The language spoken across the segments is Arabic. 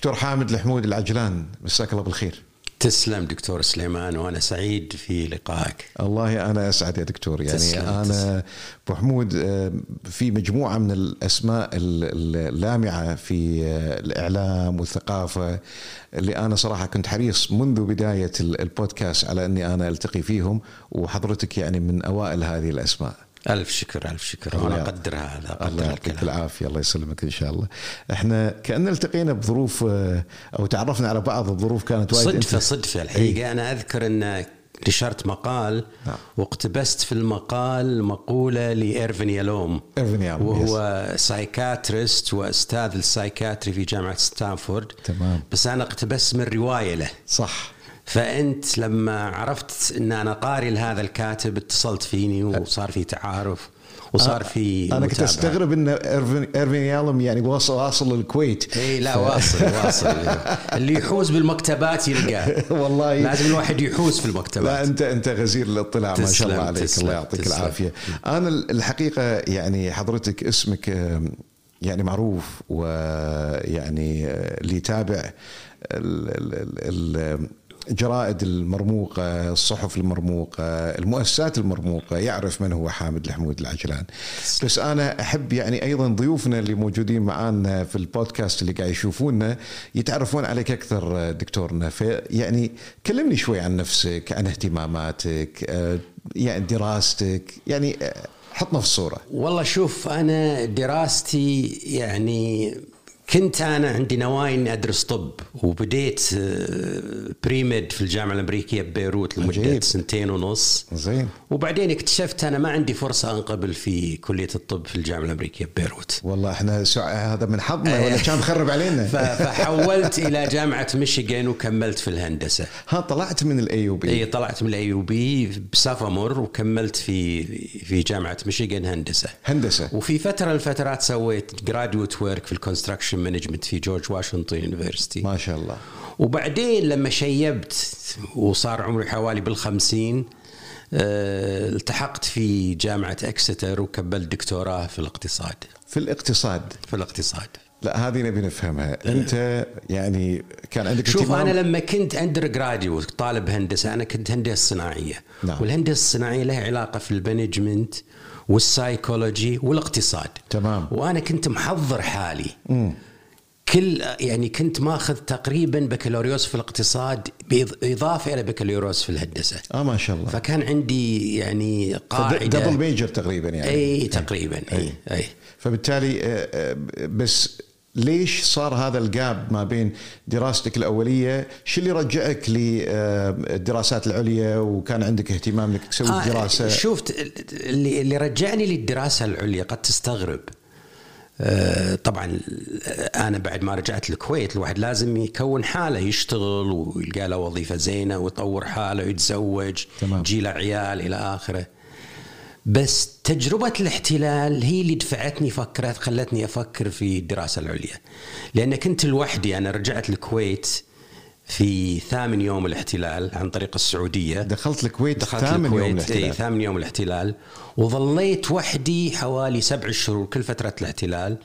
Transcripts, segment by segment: دكتور حامد الحمود العجلان، مساك الله بالخير. تسلم دكتور سليمان، وأنا سعيد في لقائك. الله أنا أسعد يا دكتور. يعني تسلم أنا أبو حمود في مجموعة من الأسماء اللامعة في الإعلام والثقافة اللي أنا صراحة كنت حريص منذ بداية البودكاست على أني أنا ألتقي فيهم، وحضرتك يعني من أوائل هذه الأسماء. ألف شكر ألف شكر، وأنا أقدرها هذا. الله يعطيك العافية، الله يسلمك إن شاء الله. إحنا كأننا التقينا بظروف أو تعرفنا على بعض، الظروف كانت وايد صدفة الحقيقة. أي. أنا أذكر أن نشرت مقال واقتبست في المقال مقولة لإيرفين يالوم، وهو سايكاتريست وأستاذ السايكاتري في جامعة ستانفورد. تمام. بس أنا اقتبست من رواية له. صح. فأنت لما عرفت أن أنا قاري لهذا الكاتب اتصلت فيني، وصار في تعارف وصار في متابعة. أنا كنت أستغرب أن إيرفين يالوم يعني واصل الكويت. إيه لا واصل اللي يحوز بالمكتبات يلقاه. والله لازم الواحد يحوز في المكتبات. لا أنت غزير الاطلاع ما شاء الله عليك. الله يعطيك العافية. أنا الحقيقة يعني حضرتك اسمك يعني معروف، ويعني اللي يتابع الجرائد المرموقة، الصحف المرموقة، المؤسسات المرموقة، يعرف من هو حامد الحمود العجلان. بس أنا أحب يعني أيضا ضيوفنا اللي موجودين معانا في البودكاست اللي قاعد يشوفونا يتعرفون عليك أكثر دكتورنا. يعني كلمني شوي عن نفسك، عن اهتماماتك، يعني دراستك، يعني حطنا في الصورة. والله شوف، أنا دراستي يعني كنت أنا عندي نوايا إني أدرس طب، وبديت بريميد في الجامعة الأمريكية ببيروت لمدة 2.5 سنة. زين. وبعدين اكتشفت أنا ما عندي فرصة أنقبل في كلية الطب في الجامعة الأمريكية ببيروت. والله إحنا هذا من حظنا، ولا كان مخرب علينا. فحولت إلى جامعة ميشيغان وكملت في الهندسة. ها طلعت من الأيوبي. إيه طلعت من الأيوبي بسافمر، وكملت في جامعة ميشيغان هندسة. وفي فترة الفترات سويت جراديويت ورك في الكونستراكشن مانجمنت في جورج واشنطن يونيفرسيتي. ما شاء الله. وبعدين لما شيبت وصار عمري حوالي بال50 التحقت في جامعة إكستر وكملت دكتوراه في الاقتصاد. في الاقتصاد. لا هذه نبي نفهمها. أنت يعني كان عندك شوف، أنا لما كنت أندرجراديوت طالب هندسة، أنا كنت هندسة صناعية. نعم. والهندسة الصناعية لها علاقة في المانجمنت والسايكولوجي والاقتصاد. تمام. وأنا كنت محضر حالي. كل يعني كنت ماخذ تقريبا بكالوريوس في الاقتصاد باضافه الى بكالوريوس في الهندسه. ما شاء الله. فكان عندي يعني قاعده دبل ميجر تقريبا يعني. اي تقريبا. اي. فبالتالي بس ليش صار هذا الجاب ما بين دراستك الأولية؟ شو اللي رجعك للدراسات العليا وكان عندك اهتمام انك تسوي دراسة؟ شفت اللي رجعني للدراسة العليا قد تستغرب. طبعا أنا بعد ما رجعت الكويت الواحد لازم يكون حاله، يشتغل ويلقى له وظيفة زينة ويطور حاله ويتزوج، يجي له عيال إلى آخره. بس تجربة الاحتلال هي اللي دفعتني خلتني أفكر في الدراسة العليا، لأن كنت لوحدي. أنا رجعت الكويت في 8 يوم الاحتلال عن طريق السعودية. دخلت الكويت 8 يوم الاحتلال. اي 8 يوم الاحتلال، وظليت وحدي حوالي 7 شهور كل فترة الاحتلال.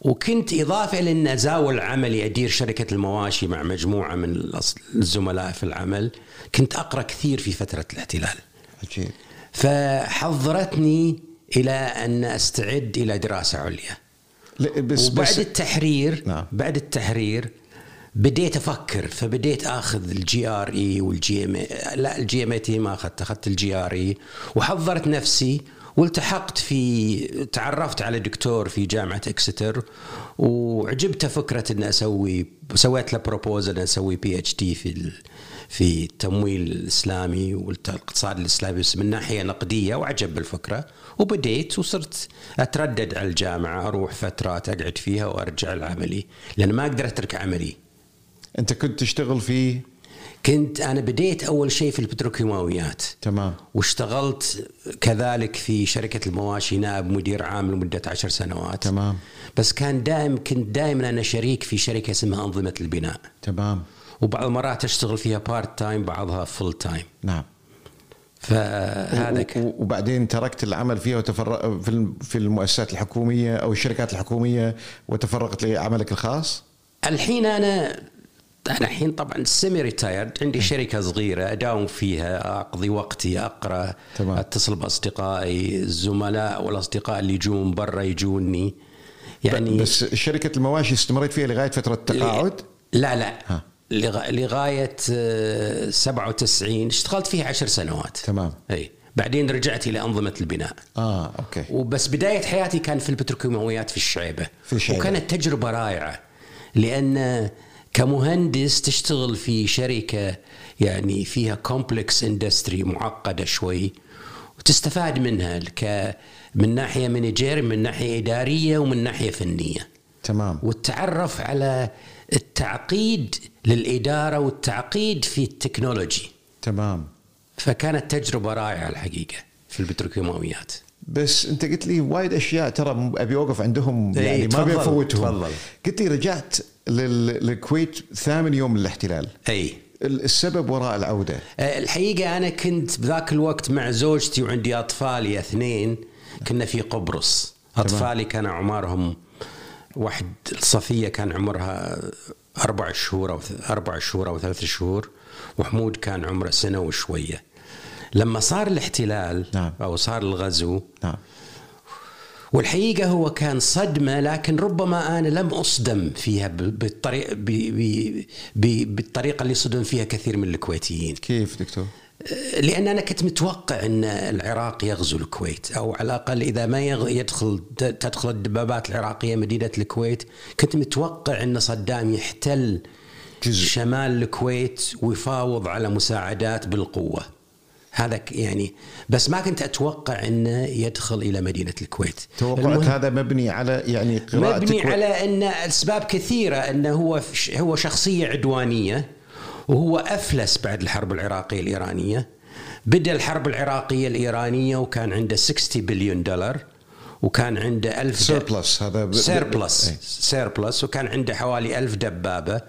وكنت إضافة لأن أزاول عملي، أدير شركة المواشي مع مجموعة من الزملاء في العمل. كنت أقرأ كثير في فترة الاحتلال. عجيب. فحضرتني إلى أن أستعد إلى دراسة عليا. وبعد التحرير. نعم. بعد التحرير بديت أفكر، فبديت أخذ الGRE والGMAT ما أخذت الGRE، وحضرت نفسي والتحقت تعرفت على دكتور في جامعة إكستر، وعجبت فكرة أن سويت له بروبوزل أن أسوي PhD في التمويل الإسلامي والاقتصاد الإسلامي بس من ناحية نقدية، وعجب بالفكرة. وبديت وصرت أتردد على الجامعة، أروح فترات أقعد فيها وأرجع لعملي، لأن ما أقدر أترك عملي. أنت كنت تشتغل في؟ كنت أنا بديت أول شيء في البتروكيماويات. تمام. واشتغلت كذلك في شركة المواشي نائب مدير عام لمدة 10 سنوات. تمام. بس كنت دائما أنا شريك في شركة اسمها أنظمة البناء. تمام. وبعض المرات أشتغل فيها بارت تايم، بعضها فول تايم. نعم. فهذا وبعدين تركت العمل فيها وتفرغت في المؤسسات الحكومية أو الشركات الحكومية وتفرغت لعملك الخاص؟ الحين أنا الحين طبعا سيمي ريتايرد، عندي شركة صغيرة أداوم فيها، أقضي وقتي، أقرأ، أتصل بأصدقائي، الزملاء والأصدقاء اللي يجون برا يجوني يعني. بس شركة المواشي استمريت فيها لغاية فترة التقاعد؟ لا لغاية 97 اشتغلت فيها 10 سنوات. تمام. أي بعدين رجعت إلى أنظمة البناء. أوكي. وبس بداية حياتي كان في البتروكيماويات في الشعيبة. وكانت تجربة رائعة، لأن كمهندس تشتغل في شركة يعني فيها كومبلكس اندستري معقدة شوي، وتستفاد منها من ناحية مانجير، من ناحية إدارية، ومن ناحية فنية. تمام. والتعرف على التعقيد للإدارة والتعقيد في التكنولوجي. تمام. فكانت تجربة رائعة الحقيقة في البتروكيماويات. بس أنت قلت لي وايد أشياء ترى أبي أوقف عندهم يعني ما بيفوتهم. قلت لي رجعت للكويت ثامن يوم للاحتلال. أي. السبب وراء العودة؟ الحقيقة أنا كنت بذاك الوقت مع زوجتي وعندي أطفالي 2، كنا في قبرص. أطفالي كانوا عمرهم، واحد صفية كان عمرها 4 شهور أو 3 شهور، وحمود كان عمره 1 سنة وشوية. لما صار الاحتلال أو صار الغزو، والحقيقة هو كان صدمة، لكن ربما أنا لم أصدم فيها بالطريقة اللي صدم فيها كثير من الكويتيين. كيف دكتور؟ لأن أنا كنت متوقع أن العراق يغزو الكويت، أو على الأقل إذا ما تدخل الدبابات العراقية مدينة الكويت، كنت متوقع أن صدام يحتل شمال الكويت ويفاوض على مساعدات بالقوة، هذا يعني. بس ما كنت أتوقع أنه يدخل إلى مدينة الكويت. توقعت هذا مبني على يعني قراءة مبني على أن أسباب كثيرة، أنه هو شخصية عدوانية، وهو أفلس بعد الحرب العراقية الإيرانية. بدأ الحرب العراقية الإيرانية وكان عنده $60 بليون، وكان عنده 1000 سيربلس، هذا سيربلس، وكان عنده حوالي 1000 دبابة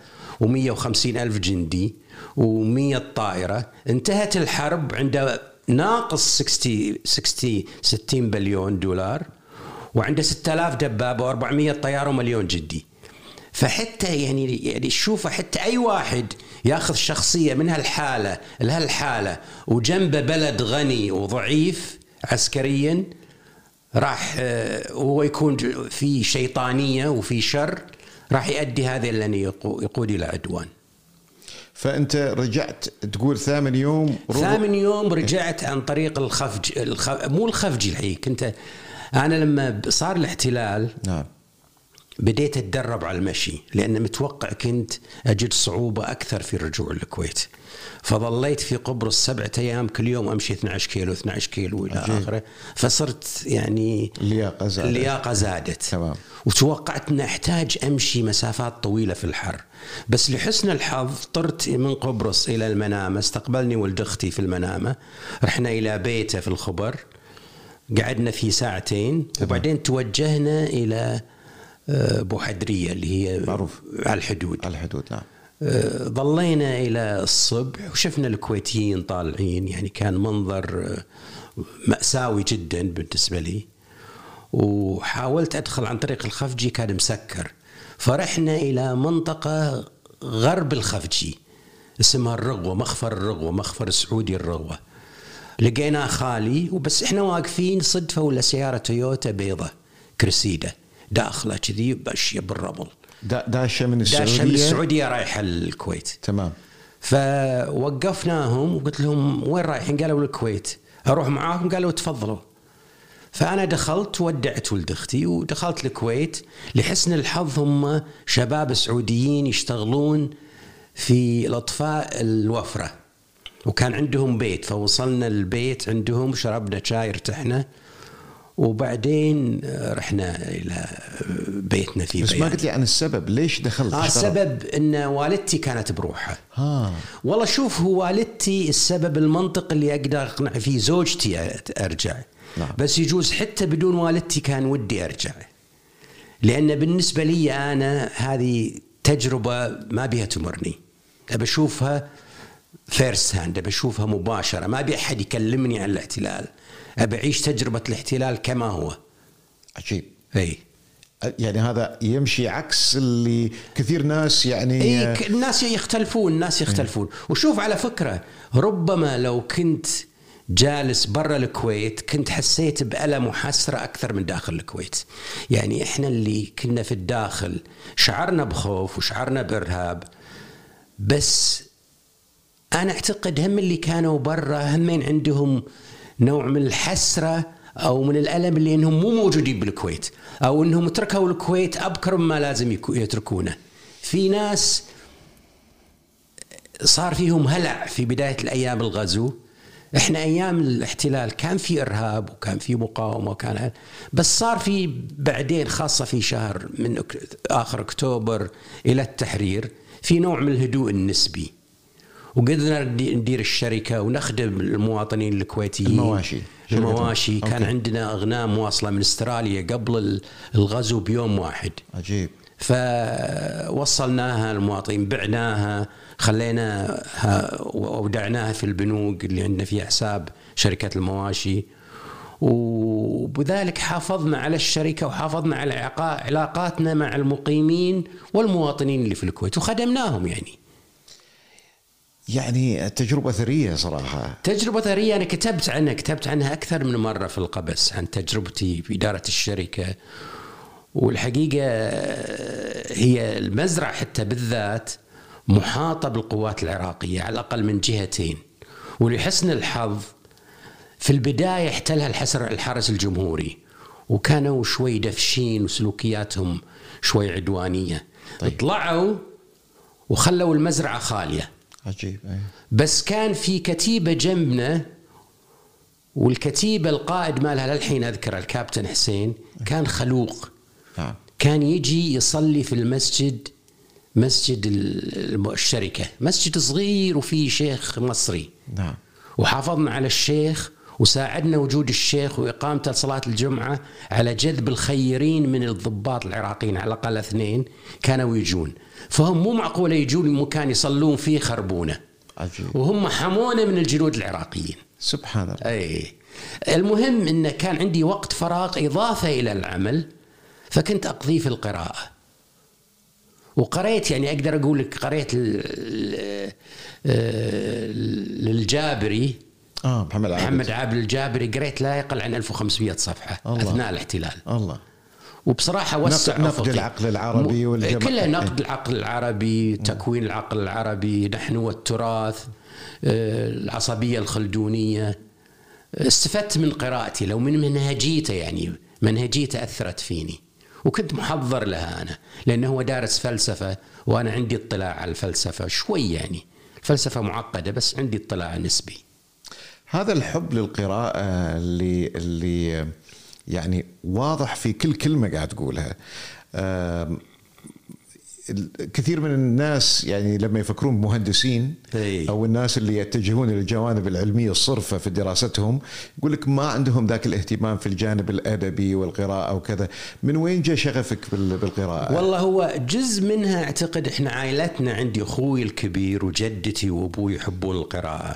و150,000 جندي و100 طائرة. انتهت الحرب عنده ناقص 60 بليون دولار، وعنده 6000 دبابة و400 طيارة و1,000,000 جندي. فحتى يعني شوفه، حتى أي واحد ياخذ شخصية من هالحالة لهالحالة وجنبه بلد غني وضعيف عسكريا، راح هو يكون في شيطانية وفي شر راح يؤدي هذا اللي يقود إلى عدوان. فأنت رجعت تقول ثامن يوم رجعت عن طريق الخفجي الحقيقي. كنت أنا لما صار الاحتلال بديت أتدرب على المشي، لأن متوقع كنت أجد صعوبة أكثر في الرجوع للكويت. فظليت في قبرص 7 أيام، كل يوم أمشي 12 كيلو إلى آخره. فصرت يعني اللياقة زادت. تمام. وتوقعت أن أحتاج أمشي مسافات طويلة في الحر، بس لحسن الحظ طرت من قبرص إلى المنامة. استقبلني ولد أختي في المنامة، رحنا إلى بيته في الخبر، قعدنا فيه 2 ساعة، وبعدين توجهنا إلى بوحدرية اللي هي معروف على الحدود. نعم. ضلينا إلى الصبح وشفنا الكويتيين طالعين، يعني كان منظر مأساوي جدا بالنسبة لي. وحاولت أدخل عن طريق الخفجي، كان مسكر، فرحنا إلى منطقة غرب الخفجي اسمها الرغوة، مخفر سعودي الرغوة. لقينا خالي، وبس إحنا واقفين صدفة ولا سيارة تويوتا بيضة كرسيدة داخله كذي بشية بالرمل، داشة من السعودية رايحة الكويت. تمام. فوقفناهم وقلت لهم وين رايحين؟ قالوا للكويت. أروح معاهم؟ قالوا تفضلوا. فأنا دخلت وودعت ولد أختي ودخلت الكويت. لحسن الحظ هم شباب سعوديين يشتغلون في الأطفاء الوفرة، وكان عندهم بيت. فوصلنا البيت عندهم، شربنا شاي، ارتحنا، وبعدين رحنا إلى بيتنا في بس ما قلت لي عن السبب ليش دخلت. السبب أن والدتي كانت بروحها. والله شوف، هو والدتي السبب المنطق اللي أقدر أقنع فيه زوجتي أرجع. بس يجوز حتى بدون والدتي كان ودي أرجع، لأن بالنسبة لي أنا هذه تجربة ما بيها تمرني، أبشوفها فيرست هاند، أبشوفها مباشرة، ما بي أحد يكلمني عن الاحتلال، أبعيش تجربة الاحتلال كما هو. عجيب. أي يعني هذا يمشي عكس اللي كثير ناس يعني الناس يختلفون. وشوف على فكرة ربما لو كنت جالس برا الكويت كنت حسيت بألم وحسرة أكثر من داخل الكويت. يعني إحنا اللي كنا في الداخل شعرنا بخوف وشعرنا بإرهاب، بس أنا أعتقد هم اللي كانوا برا همين عندهم نوع من الحسرة أو من الألم اللي أنهم مو موجودين بالكويت، أو أنهم تركوا الكويت أبكر مما لازم يتركونه. في ناس صار فيهم هلع في بداية الأيام الغزو. إحنا أيام الاحتلال كان في إرهاب وكان في مقاومة وكان، بس صار في بعدين خاصة في شهر من آخر أكتوبر إلى التحرير في نوع من الهدوء النسبي، وقدرنا ندير الشركة ونخدم المواطنين الكويتيين. المواشي كان عندنا أغنام واصلة من استراليا قبل الغزو بيوم واحد. عجيب. فوصلناها المواطنين، بعناها، خليناها وودعناها في البنوك اللي عندنا فيها حساب شركة المواشي، وبذلك حافظنا على الشركة وحافظنا على علاقاتنا مع المقيمين والمواطنين اللي في الكويت وخدمناهم. يعني تجربة ثرية صراحة، تجربة ثرية. أنا كتبت عنها أكثر من مرة في القبس، عن تجربتي في إدارة الشركة. والحقيقة هي المزرعة حتى بالذات محاطة بالقوات العراقية على الأقل من جهتين، ولحسن الحظ في البداية احتلها الحرس الجمهوري، وكانوا شوي دفشين وسلوكياتهم شوي عدوانية. طيب. طلعوا وخلوا المزرعة خالية. عجيب. بس كان في كتيبة جنبنا، والكتيبة القائد مالها للحين أذكر الكابتن حسين، كان خلوق. كان يجي يصلي في المسجد، مسجد الشركة، مسجد صغير وفيه شيخ مصري. نعم. وحافظنا على الشيخ وساعدنا وجود الشيخ وإقامته صلاة الجمعة على جذب الخيرين من الضباط العراقيين، على الأقل 2 كانوا يجون. فهم مو معقولة يجون مكان يصلون فيه خربونه. عجيب. وهم حمونه من الجنود العراقيين. سبحان الله. أي. المهم إن كان عندي وقت فراغ إضافة إلى العمل، فكنت أقضيه في القراءة. وقريت يعني أقدر أقول لك قريت للجابري، محمد عابد الجابري، قريت لا يقل عن 1500 صفحة أثناء الاحتلال. الله. وبصراحة وسع نقد العقل العربي كله، نقد العقل العربي، تكوين العقل العربي، نحن والتراث، العصبية الخلدونية. استفدت من قراءتي لو من منهجيته، يعني منهجيته أثرت فيني وكنت محضر لها أنا، لأنه هو دارس فلسفة وأنا عندي اطلاع على الفلسفة شوي. يعني الفلسفة معقدة بس عندي اطلاع نسبي. هذا الحب للقراءة اللي يعني واضح في كل كلمة قاعد تقولها. كثير من الناس يعني لما يفكرون مهندسين أو الناس اللي يتجهون للجوانب العلمية الصرفة في دراستهم، يقول لك ما عندهم ذاك الاهتمام في الجانب الأدبي والقراءة وكذا. من وين جاء شغفك بالقراءة؟ والله هو جزء منها أعتقد إحنا عائلتنا، عندي أخوي الكبير وجدتي وأبوي يحبون القراءة.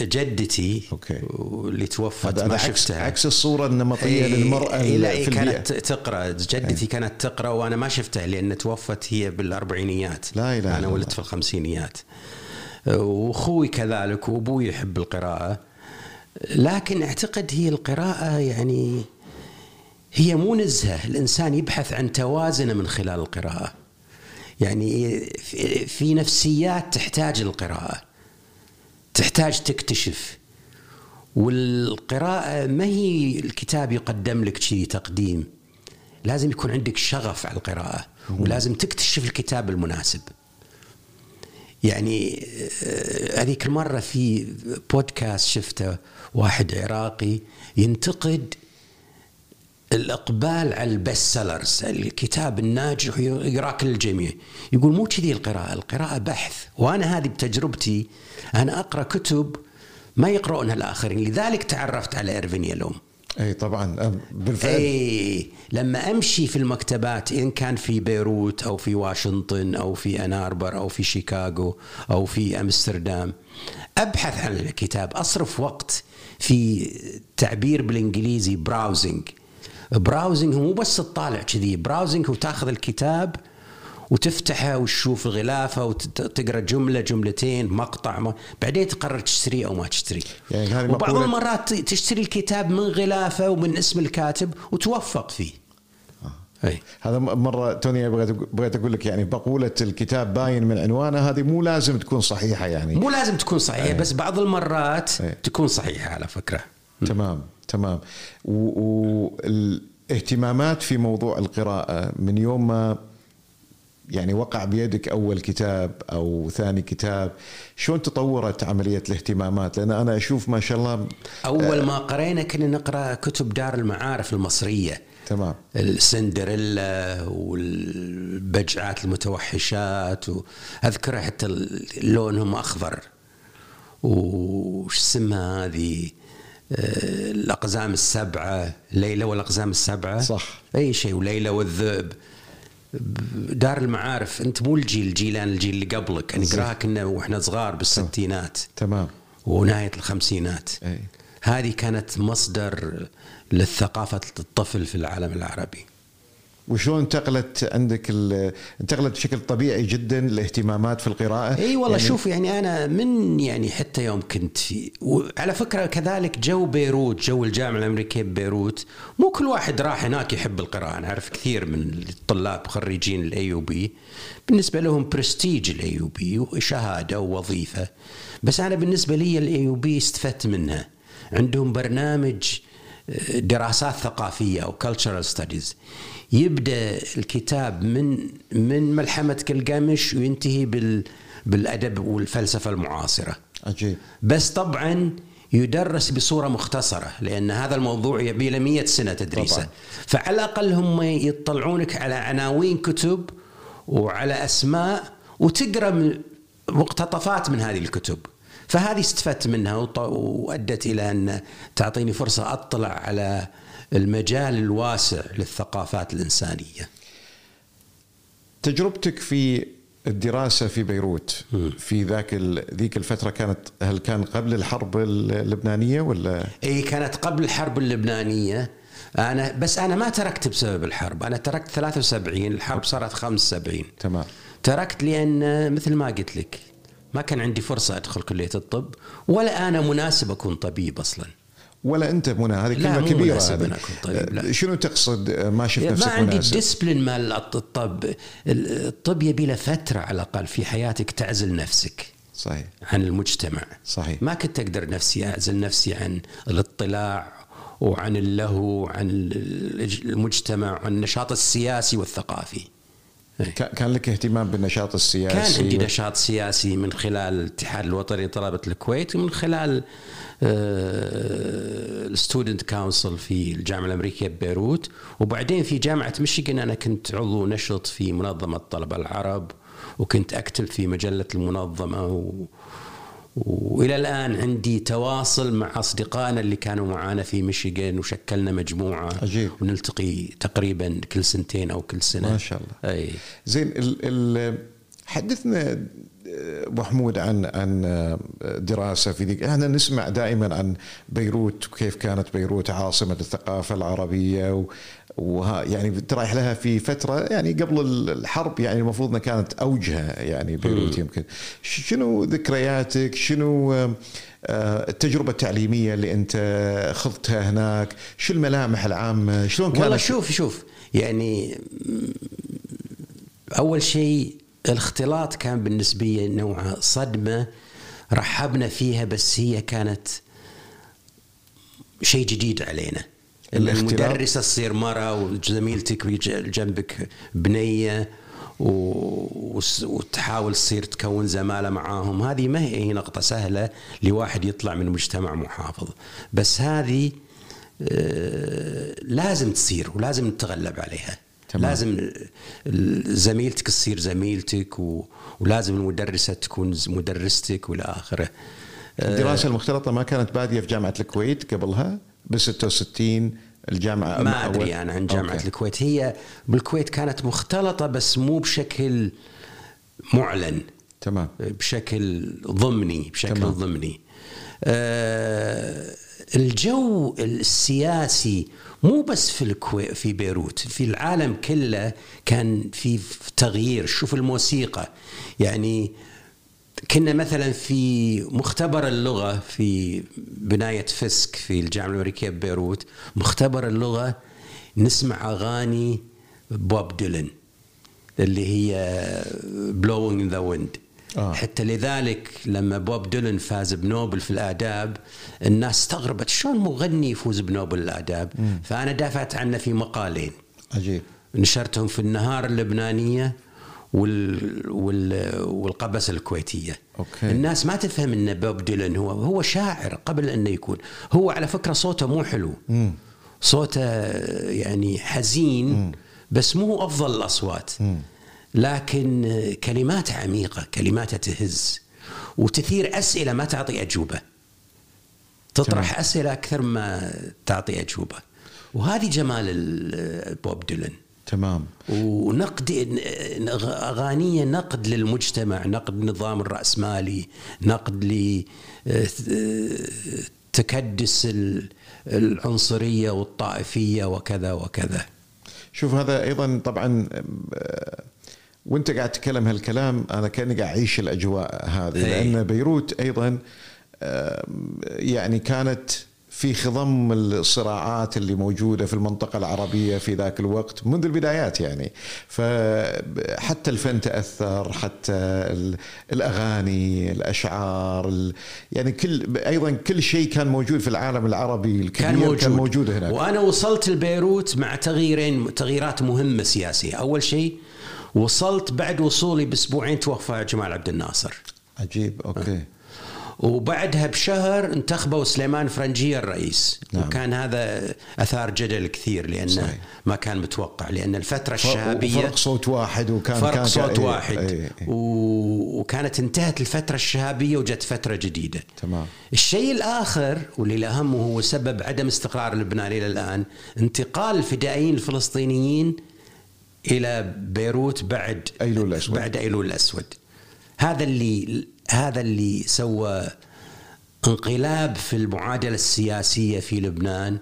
جدتي أوكي. اللي توفت ما شفتها، عكس الصورة النمطية للمرأة في البيئة. كانت تقرأ جدتي، كانت تقرأ وأنا ما شفتها لأن توفت هي بالأربعينيات. لا أنا ولدت في الخمسينيات. وأخوي كذلك وأبوي يحب القراءة، لكن أعتقد هي القراءة يعني هي مو نزهة، الإنسان يبحث عن توازنه من خلال القراءة. يعني في نفسيات تحتاج القراءة، تحتاج تكتشف. والقراءة ما هي الكتاب يقدم لك شيء تقديم، لازم يكون عندك شغف على القراءة ولازم تكتشف الكتاب المناسب. يعني هذيك المرة في بودكاست شفته واحد عراقي ينتقد الإقبال على البست سيلرز، الكتاب الناجح يقرأ كل الجميع، يقول مو كذي القراءة، القراءة بحث. وأنا هذه بتجربتي، أنا أقرأ كتب ما يقرؤونها الآخرين، لذلك تعرفت على إيرفين يالوم. أي طبعا بالفعل. أي لما أمشي في المكتبات إن كان في بيروت أو في واشنطن أو في آن آربور أو في شيكاغو أو في أمستردام، أبحث عن الكتاب، أصرف وقت في تعبير بالإنجليزي براوزنج، براوزنج هو مو بس تطالع كذي، براوزنج هو تاخذ الكتاب وتفتحه وتشوف غلافه وتقرا جمله جملتين مقطع، بعدين تقرر تشتري او ما تشتري. يعني هذه وبعض المرات تشتري الكتاب من غلافه ومن اسم الكاتب وتوفق فيه. أي. هذا مرة توني بغيت أقول لك يعني بقولة الكتاب باين من عنوانه هذه مو لازم تكون صحيحة، يعني مو لازم تكون صحيحة. أي. بس بعض المرات أي. تكون صحيحة على فكرة. تمام تمام. والاهتمامات في موضوع القراءة من يوم ما يعني وقع بيدك أول كتاب أو ثاني كتاب، شلون تطورت عملية الاهتمامات؟ لأن أنا أشوف ما شاء الله أول ما قرينا كنا نقرأ كتب دار المعارف المصرية. تمام. السندريلا والبجعات المتوحشات، أذكر حتى لونهم أخضر، وش اسمها هذه، الأقزام السبعة، ليلى والأقزام السبعة، صح، أي شيء، وليلى والذئب. دار المعارف، أنت مو الجيل، جيلان الجيل اللي قبلك، يعني قراها كنا وإحنا صغار بالستينات. تمام. ونهاية الخمسينات. أي. هذه كانت مصدر للثقافة الطفل في العالم العربي. وشو انتقلت عندك؟ انتقلت بشكل طبيعي جدا الاهتمامات في القراءة. اي والله يعني شوف، يعني أنا من يعني حتى يوم كنت في، وعلى فكرة كذلك جو بيروت، جو الجامعة الأمريكية ببيروت، مو كل واحد راح هناك يحب القراءة. أنا أعرف كثير من الطلاب خريجين الأيوبي بالنسبة لهم برستيج الأيوبي وشهادة ووظيفة، بس أنا بالنسبة لي الأيوبي استفدت منها. عندهم برنامج دراسات ثقافية أو cultural studies، يبدأ الكتاب من ملحمة كلجامش وينتهي بالأدب والفلسفة المعاصرة. عجيب. بس طبعا يدرس بصورة مختصرة، لأن هذا الموضوع يبي له 100 سنة تدريسه. طبعا. فعلى الأقل هم يطلعونك على عناوين كتب وعلى أسماء، وتقرأ مقتطفات من هذه الكتب. فهذه استفدت منها وأدت إلى أن تعطيني فرصة أطلع على المجال الواسع للثقافات الإنسانية. تجربتك في الدراسة في بيروت في ذيك الفترة كانت، هل كان قبل الحرب اللبنانية ولا؟ إيه كانت قبل الحرب اللبنانية. أنا ما تركت بسبب الحرب، أنا تركت 73، الحرب صارت 75. تمام. تركت لأن مثل ما قلت لك ما كان عندي فرصة أدخل كلية الطب، ولا أنا مناسب أكون طبيب أصلاً. ولا أنت هذه كلمة كبيرة. هذه شنو تقصد؟ ما شفت نفسك مناسب؟ ما عندي ديسبلين مال الطب. الطب يبي له فترة على الأقل في حياتك تعزل نفسك. صحيح. عن المجتمع. صحيح. ما كنت أقدر نفسي أعزل نفسي عن الاطلاع وعن اللهو وعن المجتمع وعن النشاط السياسي والثقافي. كان لك اهتمام بالنشاط السياسي؟ كان عندي نشاط سياسي من خلال الاتحاد الوطني لطلبة الكويت، ومن خلال الستودنت كونسل في الجامعة الأمريكية ببيروت، وبعدين في جامعة ميشيغان أنا كنت عضو نشط في منظمة الطلبة العرب، وكنت أكتب في مجلة المنظمة، وإلى الآن عندي تواصل مع أصدقائنا اللي كانوا معانا في ميشيغان، وشكلنا مجموعة. عجيب. ونلتقي تقريبا كل سنتين أو كل سنة. ما شاء الله. أي. زين. حدثنا أبو حمود عن دراسة في ذيك، احنا نسمع دائما عن بيروت وكيف كانت بيروت عاصمة الثقافة العربية يعني رايح لها في فترة يعني قبل الحرب، يعني المفروض انها كانت اوجها يعني بيروت. يمكن شنو ذكرياتك؟ شنو التجربة التعليمية اللي انت خضتها هناك؟ شو الملامح العامة؟ شلون كانت؟ والله شوف يعني اول شيء الاختلاط كان بالنسبة لي نوع صدمة رحبنا فيها، بس هي كانت شيء جديد علينا. المدرسة تصير مرة، وزميلتك جنبك بنية، وتحاول تصير تكون زمالة معاهم. هذه ما هي نقطة سهلة لواحد يطلع من مجتمع محافظ، بس هذه لازم تصير ولازم نتغلب عليها. تمام. لازم زميلتك تصير زميلتك، ولازم المدرسة تكون مدرستك والى اخره. الدراسة المختلطة ما كانت بادية في جامعة الكويت قبلها ب66 الجامعة؟ ما ادري انا عن جامعة الكويت، هي بالكويت كانت مختلطة بس مو بشكل معلن. تمام. بشكل ضمني. تمام. ضمني. الجو السياسي مو بس في الكويت، في بيروت، في العالم كله كان في تغيير. شوف الموسيقى، يعني كنا مثلا في مختبر اللغة في بناية فسك في الجامعة الأمريكية ببيروت، مختبر اللغة نسمع أغاني بوب ديلن اللي هي blowing in the wind. حتى لذلك لما بوب ديلن فاز بنوبل في الآداب الناس استغربت شلون مغني يفوز بنوبل الآداب. فأنا دافعت عنه في مقالين عجيب نشرتهم في النهار اللبنانية والقبس الكويتية. أوكي. الناس ما تفهم أن بوب ديلن هو شاعر قبل أنه يكون. هو على فكرة صوته مو حلو، صوته يعني حزين، بس مو أفضل الأصوات، لكن كلمات عميقة، كلمات تهز وتثير أسئلة ما تعطي أجوبة، تطرح جميل. أسئلة أكثر ما تعطي أجوبة، وهذه جمال بوب ديلن. تمام. ونقد أغانية، نقد للمجتمع، نقد النظام الرأسمالي، نقد لتكدس العنصرية والطائفية وكذا وكذا. شوف هذا أيضا طبعا وانت قاعد تتكلم هالكلام أنا كأني قاعد أعيش الأجواء هذه، لأن بيروت أيضا يعني كانت في خضم الصراعات اللي موجودة في المنطقة العربية في ذاك الوقت منذ البدايات يعني، فحتى الفن تأثر، حتى الأغاني، الأشعار، يعني أيضا كل شيء كان موجود في العالم العربي الكبير كان موجود هناك. وأنا وصلت لبيروت مع تغييرات مهمة سياسية. أول شيء وصلت بعد وصولي بأسبوعين توفى جمال عبد الناصر. عجيب. أوكي. وبعدها بشهر انتخبوا سليمان فرنجية الرئيس. نعم. وكان هذا أثار جدل كثير لأنه صحيح. ما كان متوقع، لأن الفترة الشهابية فرق صوت واحد، وكانت انتهت الفترة الشهابية وجت فترة جديدة. تمام. الشيء الآخر واللي الأهم وهو سبب عدم استقرار لبنان إلى الآن انتقال الفدائيين الفلسطينيين إلى بيروت بعد أيلول الأسود. هذا اللي سوى انقلاب في المعادلة السياسية في لبنان،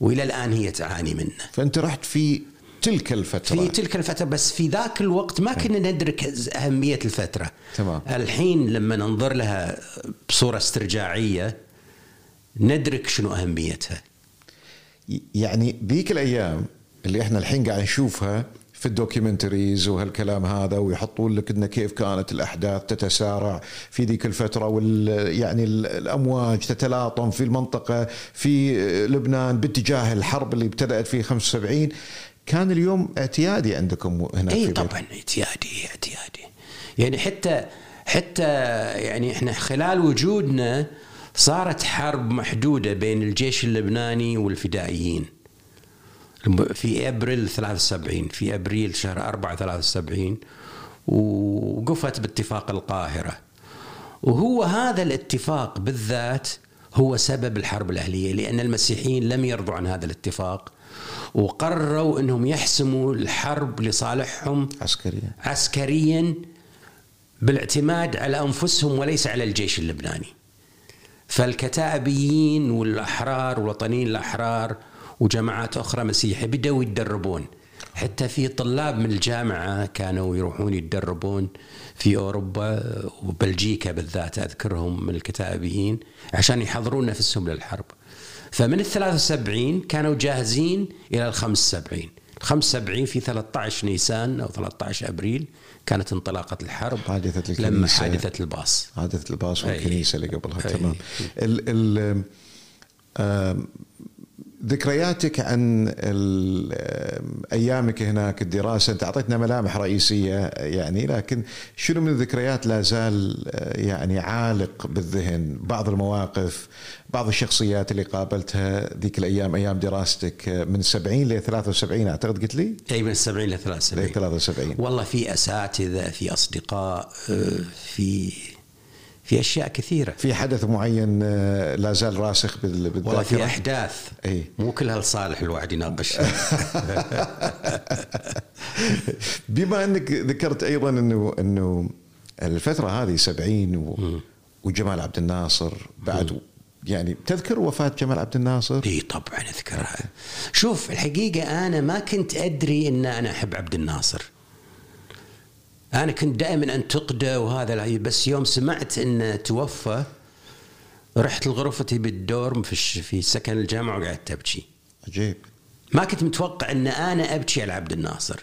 وإلى الآن هي تعاني منه. فأنت رحت في تلك الفترة. بس في ذاك الوقت ما كنا ندرك أهمية الفترة. تمام. الحين لما ننظر لها بصورة استرجاعية ندرك شنو أهميتها. يعني ذيك الأيام اللي احنا الحين قاعد نشوفها في الدوكيومنتريز وهالكلام هذا، ويحطون لك إن كيف كانت الأحداث تتسارع في ذيك الفترة، يعني الأمواج تتلاطم في المنطقة في لبنان باتجاه الحرب اللي ابتدأت في 75. كان اليوم اعتيادي عندكم هناك؟ أي طبعا اعتيادي، يعني حتى يعني احنا خلال وجودنا صارت حرب محدودة بين الجيش اللبناني والفدائيين. في ابريل 73 في ابريل شهر 4 73 ووقفت باتفاق القاهرة، وهو هذا الاتفاق بالذات هو سبب الحرب الأهلية، لأن المسيحيين لم يرضوا عن هذا الاتفاق وقرروا أنهم يحسموا الحرب لصالحهم عسكريا بالاعتماد على أنفسهم وليس على الجيش اللبناني. فالكتائبيين والأحرار والوطنيين الأحرار وجماعات أخرى مسيحية بدأوا يتدربون، حتى في طلاب من الجامعة كانوا يروحون يتدربون في أوروبا وبلجيكا بالذات أذكرهم من الكتائبيين عشان يحضرون نفسهم للحرب. فمن 73 كانوا جاهزين إلى 75. 75 في 13 نيسان أو 13 أبريل كانت انطلاقة الحرب، لما حادثة الباص والكنيسة اللي قبلها. تمام. ذكرياتك عن أيامك هناك، الدراسة، أنت أعطيتنا ملامح رئيسية يعني، لكن شنو من الذكريات لا زال يعني عالق بالذهن؟ بعض المواقف، بعض الشخصيات اللي قابلتها ذيك الأيام أيام دراستك من 70 ل 73 أعتقد قلت لي؟ أي من 70 ل 73. والله في أساتذة، في أصدقاء، في أشياء كثيرة. في حدث معين لا زال راسخ بالذاكرة؟ والله في أحداث مو كلها لصالح الواحد يناقش. بما أنك ذكرت أيضا أنه الفترة هذه 70 وجمال عبد الناصر بعد يعني تذكر وفاة جمال عبد الناصر؟ اي طبعا اذكرها. شوف الحقيقة انا ما كنت ادري ان انا احب عبد الناصر، انا كنت دائما انتقده وهذا، بس يوم سمعت انه توفى رحت لغرفتي بالدور في سكن الجامعة وقعدت ابكي. عجيب، ما كنت متوقع ان انا ابكي على عبد الناصر.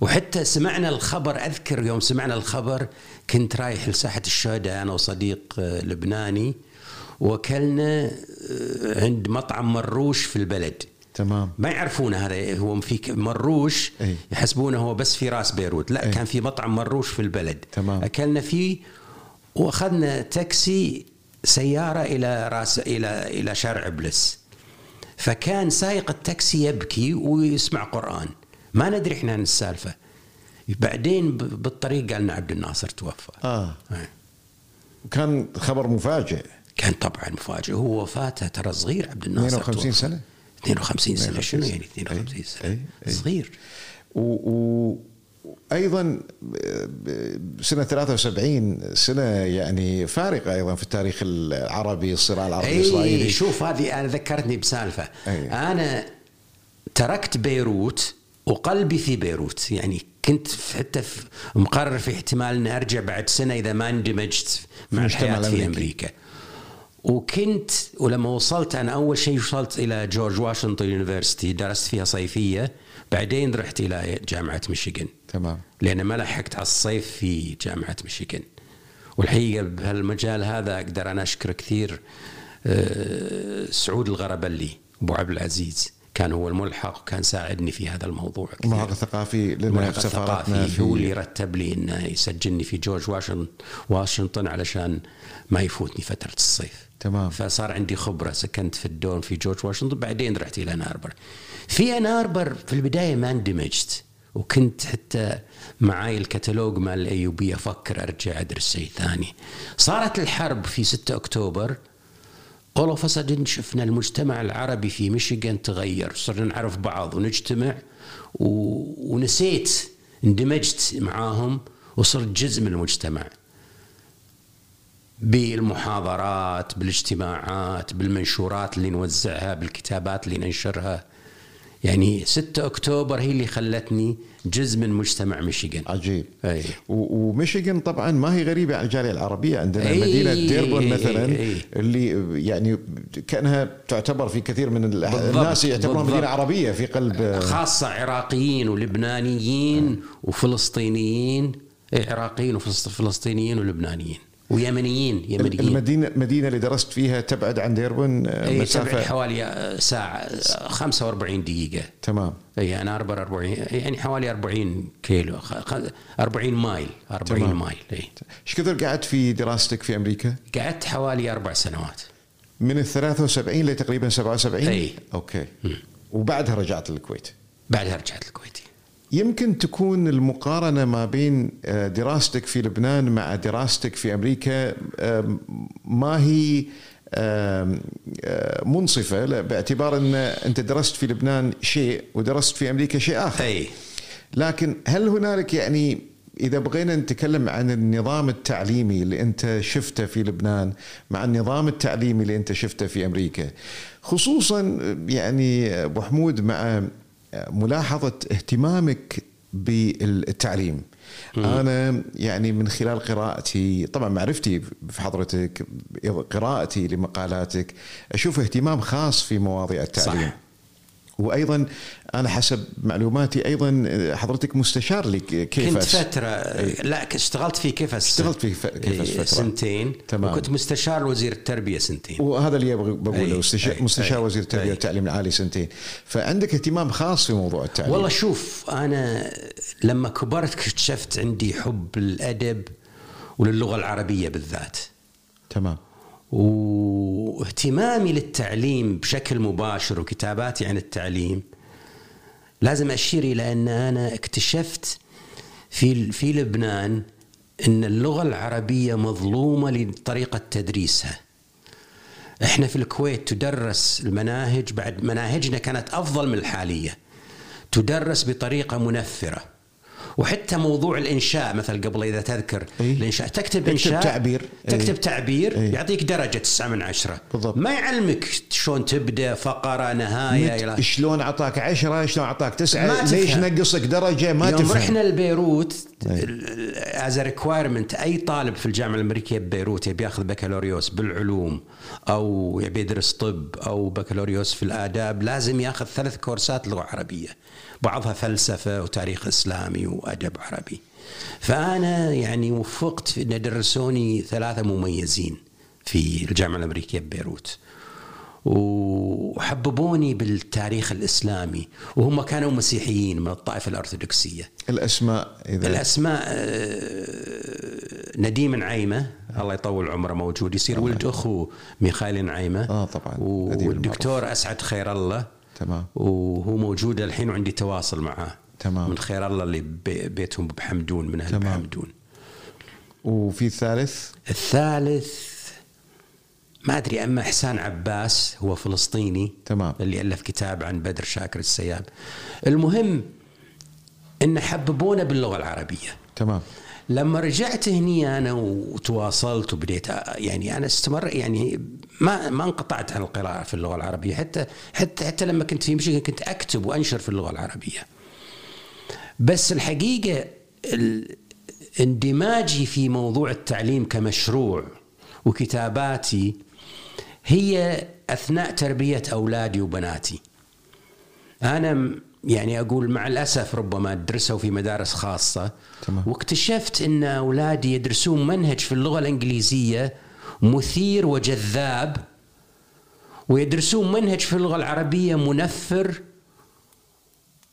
وحتى سمعنا الخبر، اذكر يوم سمعنا الخبر كنت رايح لساحة الشهداء انا وصديق لبناني وكلنا عند مطعم مروش في البلد. تمام، ما يعرفونه هذا هو في مروش، يحسبونه هو بس في راس بيروت، لا كان في مطعم مروش في البلد. تمام، اكلنا فيه واخذنا تاكسي سيارة الى راس الى شارع ابلس. فكان سائق التاكسي يبكي ويسمع قرآن، ما ندري احنا عن السالفة. بعدين بالطريق قالنا عبد الناصر توفى. كان خبر مفاجئ. كان طبعا مفاجئ، هو وفاته ترى صغير عبد الناصر، 52 سنة. 52 سنة شنو يعني 52 سنة؟ صغير. وأيضا سنة 73 سنة يعني فارقة أيضا في التاريخ العربي، الصراع العربي الإسرائيلي. شوف هذه أنا ذكرتني بسالفة، أنا تركت بيروت وقلبي في بيروت، يعني كنت حتى مقرر في احتمال أن أرجع بعد سنة إذا ما اندمجت مع الحياة في أمريكا. وكنت ولما وصلت أنا أول شيء وصلت إلى جورج واشنطن يونيفرسيتي، درست فيها صيفية، بعدين رحت إلى جامعة ميشيغان. تمام، لأن ما لحقت على الصيف في جامعة ميشيغان. والحقيقة بهالمجال هذا أقدر أنا أشكر كثير سعود الغربللي أبو عبد العزيز، كان هو الملحق وكان ساعدني في هذا الموضوع. الملحق الثقافي لنا في سفارتنا، هو اللي رتب لي أنه يسجلني في جورج واشنطن علشان ما يفوتني فترة الصيف. تمام، فصار عندي خبرة، سكنت في الدورم في جورج واشنطن، بعدين رحت إلى أناربر. في أناربر في البداية ما اندمجت، وكنت حتى معاي الكتالوج مال الأيوبية أفكر أرجع أدرس شيء ثاني. صارت الحرب في 6 أكتوبر، أول فصدين شفنا المجتمع العربي في ميشيغان تغير، صرنا نعرف بعض ونجتمع ونسيت اندمجت معاهم وصرت جزء من المجتمع، بالمحاضرات، بالاجتماعات، بالمنشورات اللي نوزعها، بالكتابات اللي ننشرها. يعني 6 أكتوبر هي اللي خلتني جزء من مجتمع ميشيغان. عجيب. وميشيغان طبعا ما هي غريبة على الجالية العربية، عندنا مدينة ديربن مثلا اللي يعني كأنها تعتبر في كثير من الناس يعتبرها مدينة عربية في قلب، خاصة عراقيين ولبنانيين وفلسطينيين، عراقيين وفلسطينيين ولبنانيين ويمنيين. المدينة اللي درست فيها تبعد عن ديربن مسافة حوالي ساعة 45 دقيقة. تمام، أي أنا 44 يعني حوالي 40 كيلو 40 مايل 40 تمام. مايل. إيش كثر قعدت في دراستك في أمريكا؟ قعدت حوالي 4 سنوات من ال 73 لتقريبا 77. أي أوكي. وبعدها رجعت للكويت. بعدها رجعت للكويت. يمكن تكون المقارنة ما بين دراستك في لبنان مع دراستك في أمريكا ما هي منصفة، باعتبار أن أنت درست في لبنان شيء ودرست في أمريكا شيء آخر. لكن هل هنالك يعني إذا بغينا نتكلم عن النظام التعليمي اللي أنت شفته في لبنان مع النظام التعليمي اللي أنت شفته في أمريكا، خصوصا يعني أبو حمود مع ملاحظة اهتمامك بالتعليم. أنا يعني من خلال قراءتي طبعا معرفتي في حضرتك، قراءتي لمقالاتك، أشوف اهتمام خاص في مواضيع التعليم. صح. وأيضا أنا حسب معلوماتي أيضا حضرتك مستشار لكيفاس. كنت فترة لا اشتغلت في كيفاس، اشتغلت في كيفاس فترة 2 سنين. تمام. وكنت مستشار وزير التربية 2 سنين، وهذا اللي بقوله مستشار وزير التربية والتعليم العالي 2 سنين. فعندك اهتمام خاص في موضوع التعليم. والله شوف أنا لما كبرت اكتشفت عندي حب للأدب وللغة العربية بالذات. تمام. واهتمامي للتعليم بشكل مباشر وكتاباتي عن التعليم لازم أشير إلى أن أنا اكتشفت في لبنان أن اللغة العربية مظلومة لطريقة تدريسها. إحنا في الكويت تدرس المناهج، بعد مناهجنا كانت أفضل من الحالية، تدرس بطريقة منفرة وحتى موضوع الإنشاء مثل قبل إذا تذكر الإنشاء تكتب إنشاء تكتب تعبير يعطيك درجة 9 من 10 بالضبط. ما يعلمك شلون تبدأ فقرة نهاية شلون عطاك 10 شلون عطاك 9 ليش نقصك درجة ما تفهم. يوم رحنا لبيروت as a requirement أي طالب في الجامعة الأمريكية ببيروت يبي ياخذ بكالوريوس بالعلوم أو يبي يدرس طب أو بكالوريوس في الآداب لازم ياخذ 3 كورسات لغة عربية بعضها فلسفة وتاريخ إسلامي وأدب عربي. فأنا يعني وفقت في أن درسوني 3 مميزين في الجامعة الأمريكية ببيروت وحببوني بالتاريخ الإسلامي وهم كانوا مسيحيين من الطائفة الأرثوذكسية. الأسماء إذا الأسماء نديم نعيمة الله يطول عمره موجود يصير ولد أخو ميخائيل نعيمة طبعا والدكتور أسعد خير الله تمام وهو موجود الحين وعندي تواصل معه تمام من خير الله اللي بيتهم بحمدون من أهل بحمدون. وفي الثالث ما أدري أما إحسان عباس هو فلسطيني تمام اللي ألف كتاب عن بدر شاكر السياب. المهم إن حببونا باللغة العربية تمام. لما رجعت هني أنا وتواصلت وبديت يعني أنا استمر يعني ما انقطعت عن القراءة في اللغة العربية حتى لما كنت في ميشيغان كنت أكتب وأنشر في اللغة العربية. بس الحقيقة اندماجي في موضوع التعليم كمشروع وكتاباتي هي أثناء تربية أولادي وبناتي. أنا يعني أقول مع الأسف ربما درسوا في مدارس خاصة تمام. واكتشفت أن أولادي يدرسون منهج في اللغة الإنجليزية مثير وجذاب ويدرسون منهج في اللغة العربية منفر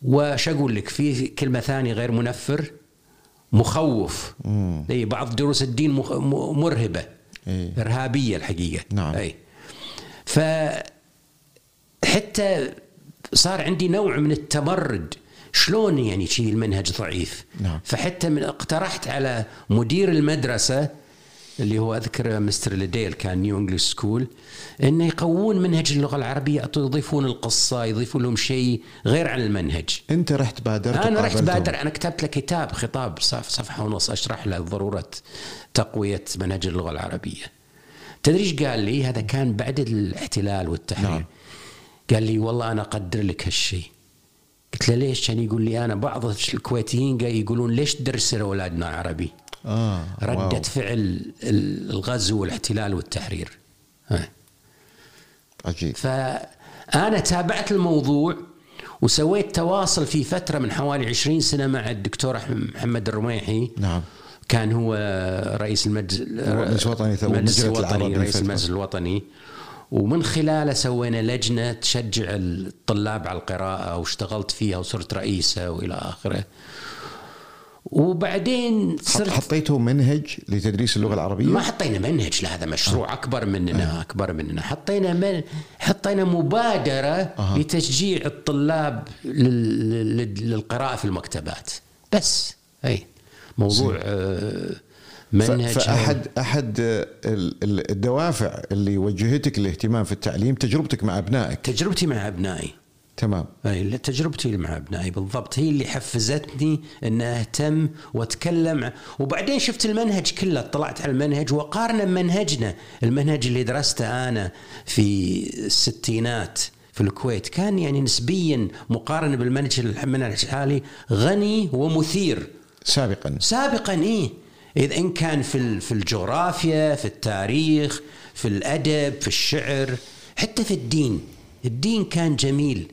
وش أقول لك في كلمة ثانية غير منفر مخوف أي بعض دروس الدين مرهبة إرهابية الحقيقة نعم. أي فحتى صار عندي نوع من التمرد شلون يعني شيء المنهج ضعيف نعم. فحتى من اقترحت على مدير المدرسة اللي هو أذكر مستر لديل كان نيو انجلش سكول إنه يقوون منهج اللغة العربية يضيفون القصة يضيفون لهم شيء غير عن المنهج. أنت رحت بادر أنا رحت بادر أنا كتبت له كتاب خطاب 1.5 صفحة أشرح له ضرورة تقوية منهج اللغة العربية. تدري ايش قال لي؟ هذا كان بعد الاحتلال والتحرير نعم. قال لي والله أنا أقدر لك هالشيء. قلت له ليش؟ كان يقول لي أنا بعض الكويتيين يقولون ليش تدرسوا أولادنا عربي ردة واو. فعل الغزو والاحتلال والتحرير عجيب. فأنا تابعت الموضوع وسويت تواصل في فترة من حوالي 20 سنة مع الدكتور محمد الرميحي نعم. كان هو رئيس المجلس الوطني ومن خلاله سوينا لجنة تشجع الطلاب على القراءة واشتغلت فيها وصرت رئيسة وإلى آخره. وبعدين حطيته منهج لتدريس اللغة العربية. ما حطينا منهج لهذا مشروع أكبر مننا حطينا مبادرة لتشجيع الطلاب للقراءة في المكتبات بس أي موضوع منهج. فأحد الدوافع اللي وجهتك للاهتمام في التعليم تجربتك مع أبنائك. تجربتي مع أبنائي تمام اي تجربتي مع ابنائي بالضبط هي اللي حفزتني ان اهتم واتكلم. وبعدين شفت المنهج كله طلعت على المنهج وقارنا بمنهجنا. المنهج اللي درسته انا في الستينات في الكويت كان يعني نسبيا مقارنه بالمنهج الحالي غني ومثير سابقا اذ ان كان في الجغرافيا في التاريخ في الادب في الشعر حتى في الدين. الدين كان جميل.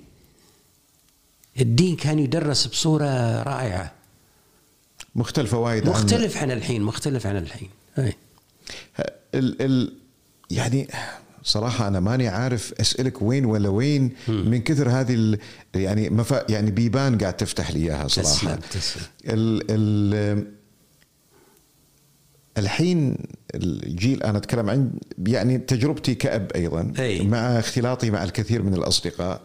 الدين كان يدرس بصورة رائعة مختلفة وايد مختلف عن الحين يعني صراحة أنا ماني عارف أسألك وين من كثر هذه يعني بيبان قاعد تفتح لي إياها صراحة. الحين الجيل أنا أتكلم عن يعني تجربتي كأب أيضا مع اختلاطي مع الكثير من الأصدقاء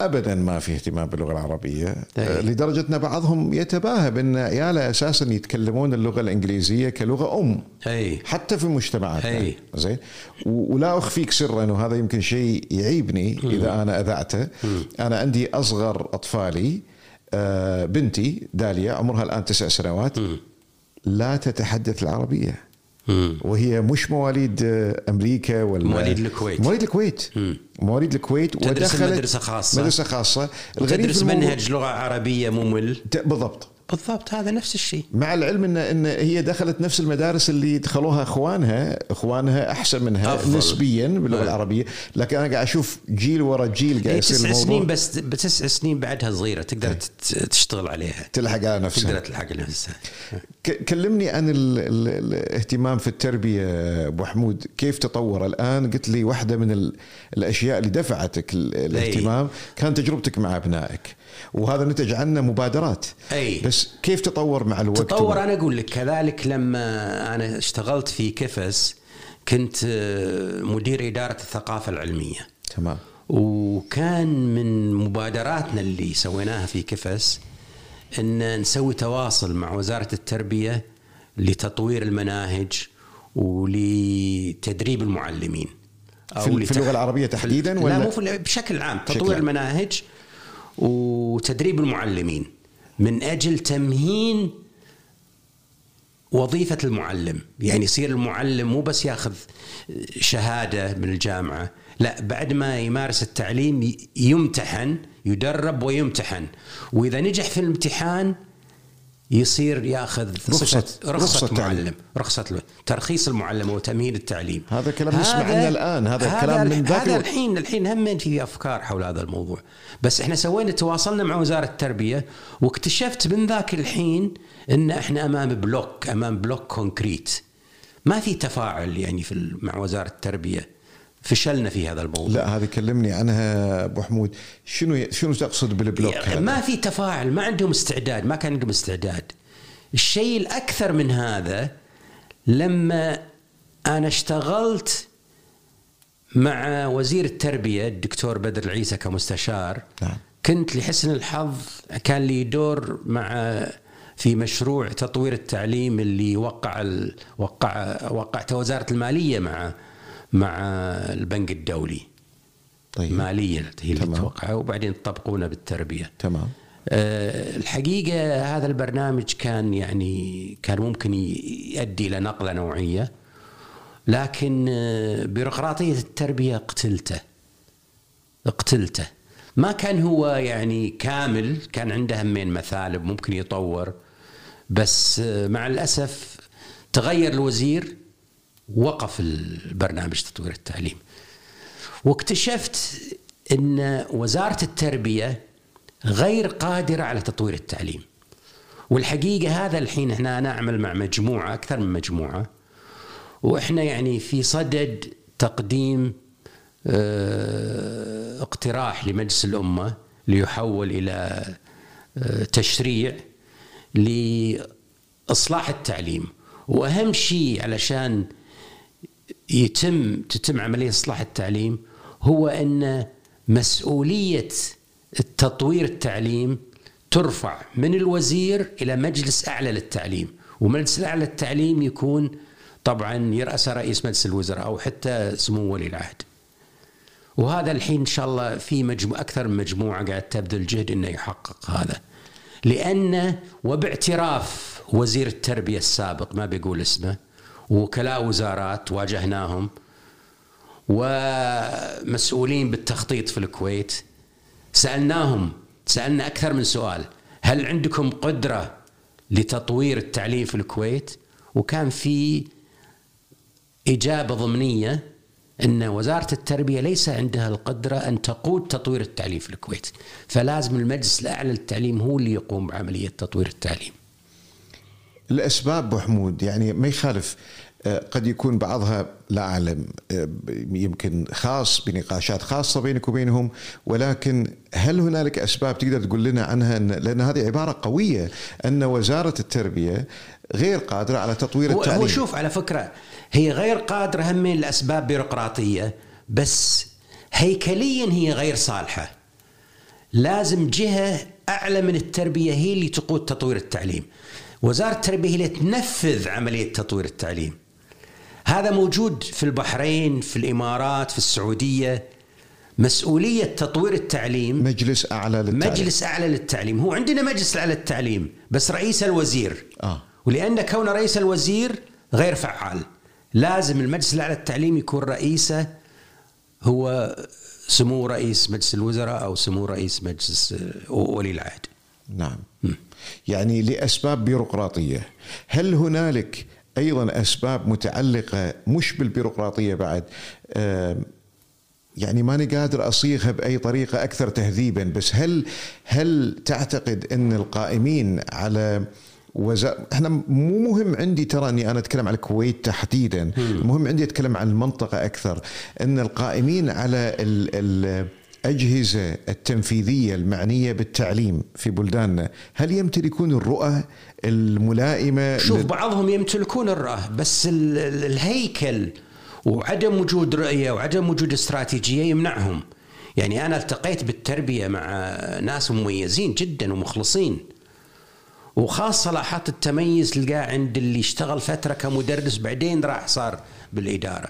أبدا ما في اهتمام باللغة العربية لدرجة أن بعضهم يتباهى بأن عياله أساسا يتكلمون اللغة الإنجليزية كلغة أم حتى في مجتمعاتنا زين. ولا أخفيك سرا أنه هذا يمكن شيء يعيبني إذا أنا أذعته. أنا عندي أصغر أطفالي بنتي داليا عمرها الآن 9 سنوات لا تتحدث العربية، وهي مش مواليد أمريكا ولا مواليد الكويت، مواليد الكويت، مواليد الكويت، تدرس مدرسة خاصة، مدرسة خاصة تدرس منهج لغة عربية ممل. بالضبط بالضبط، هذا نفس الشيء، مع العلم ان هي دخلت نفس المدارس اللي دخلوها اخوانها احسن منها أفضل. نسبيا باللغه العربيه، لكن انا قاعد اشوف جيل ورا جيل قاعد يصير الموضوع. 9 سنين بس، 9 سنين بعدها صغيره، تقدر تشتغل عليها، تلحق على نفسها، تقدر تلحق على نفسها. كلمني عن الاهتمام في التربيه ابو حمود، كيف تطور الان؟ قلت لي واحده من الاشياء اللي دفعتك الاهتمام كان تجربتك مع ابنائك، وهذا نتج عنه مبادرات، بس كيف تطور مع الوقت؟ تطور، أنا أقول لك. كذلك لما أنا اشتغلت في كفس كنت مدير إدارة الثقافة العلمية، تمام، وكان من مبادراتنا اللي سويناها في كفس أن نسوي تواصل مع وزارة التربية لتطوير المناهج ولتدريب المعلمين في اللغة العربية تحديدا، ولا لا مو بشكل عام، تطوير المناهج وتدريب المعلمين من أجل تمهين وظيفة المعلم. يعني يصير المعلم مو بس ياخذ شهادة من الجامعة، لا، بعد ما يمارس التعليم يمتحن، يدرب ويمتحن، وإذا نجح في الامتحان يصير ياخذ رخصة معلم، رخصة ترخيص المعلم وتمهيد التعليم. هذا كلام نسمع عنه الآن، هذا الكلام من ذاك الوقت. الحين هم في أفكار حول هذا الموضوع، بس إحنا تواصلنا مع وزارة التربية، واكتشفت من ذاك الحين إن إحنا أمام بلوك كونكريت، ما في تفاعل يعني مع وزارة التربية، فشلنا في هذا الموضوع. لا، هذه كلمني عنها أبو حمود، شنو تقصد بالبلوك؟ ما في تفاعل، ما عندهم استعداد، ما كان عندهم استعداد. الشيء الأكثر من هذا لما أنا اشتغلت مع وزير التربية الدكتور بدر العيسى كمستشار، كنت لحسن الحظ كان لي دور في مشروع تطوير التعليم اللي وقعت وزارة المالية مع البنك الدولي. طيب. مالية هي اللي توقعها وبعدين طبقونا بالتربية. تمام. الحقيقة هذا البرنامج كان ممكن يؤدي إلى نقلة نوعية، لكن بيروقراطية التربية اقتلته. ما كان هو كامل، كان عنده همين مثالب ممكن يطور، بس مع الأسف تغير الوزير، وقف البرنامج تطوير التعليم. واكتشفت أن وزارة التربية غير قادرة على تطوير التعليم. والحقيقة هذا الحين احنا نعمل مع مجموعة، أكثر من مجموعة، وإحنا في صدد تقديم اقتراح لمجلس الأمة ليحول إلى تشريع لإصلاح التعليم. وأهم شيء علشان تتم عملية إصلاح التعليم هو أن مسؤولية التطوير التعليم ترفع من الوزير إلى مجلس أعلى للتعليم، ومجلس أعلى للتعليم يكون طبعا يرأس رئيس مجلس الوزراء أو حتى سمو ولي العهد. وهذا الحين إن شاء الله في أكثر من مجموعة قاعد تبذل جهد أنه يحقق هذا، لأن وباعتراف وزير التربية السابق، ما بيقول اسمه، وكلاء وزارات واجهناهم ومسؤولين بالتخطيط في الكويت، سألنا أكثر من سؤال، هل عندكم قدرة لتطوير التعليم في الكويت؟ وكان في إجابة ضمنية أن وزارة التربية ليس عندها القدرة أن تقود تطوير التعليم في الكويت، فلازم المجلس الأعلى للتعليم هو اللي يقوم بعملية تطوير التعليم. الأسباب أبو حمود ما يخالف، قد يكون بعضها لا أعلم، يمكن خاص بنقاشات خاصة بينك وبينهم، ولكن هل هنالك أسباب تقدر تقول لنا عنها؟ لأن هذه عبارة قوية، أن وزارة التربية غير قادرة على تطوير التعليم. شوف، على فكرة هي غير قادرة هم من الأسباب بيروقراطية، بس هيكليا هي غير صالحة. لازم جهة أعلى من التربية هي اللي تقود تطوير التعليم. وزارة التربية هي اللي تنفذ عملية تطوير التعليم. هذا موجود في البحرين، في الإمارات، في السعودية، مسؤولية تطوير التعليم مجلس أعلى للتعليم. مجلس أعلى للتعليم، هو عندنا مجلس أعلى للتعليم بس رئيس الوزير ولأن كون رئيس الوزير غير فعال، لازم المجلس الأعلى للتعليم يكون رئيسه هو سمو رئيس مجلس الوزراء أو سمو رئيس مجلس ولي العهد. نعم. يعني لأسباب بيروقراطية. هل هنالك أيضا أسباب متعلقة مش بالبيروقراطية بعد، يعني ماني قادر أصيغها بأي طريقة أكثر تهذيبا، بس هل تعتقد أن القائمين على احنا مو مهم عندي ترى اني انا اتكلم عن الكويت تحديدا، المهم عندي اتكلم عن المنطقه اكثر، ان القائمين على الاجهزه التنفيذيه المعنيه بالتعليم في بلداننا هل يمتلكون الرؤى الملائمه؟ شوف بعضهم يمتلكون الرؤى بس الهيكل وعدم وجود رؤيه وعدم وجود استراتيجيه يمنعهم. يعني انا التقيت بالتربيه مع ناس مميزين جدا ومخلصين، وخاصة لاحظت التميز لقاه عند اللي اشتغل فترة كمدرس بعدين راح صار بالإدارة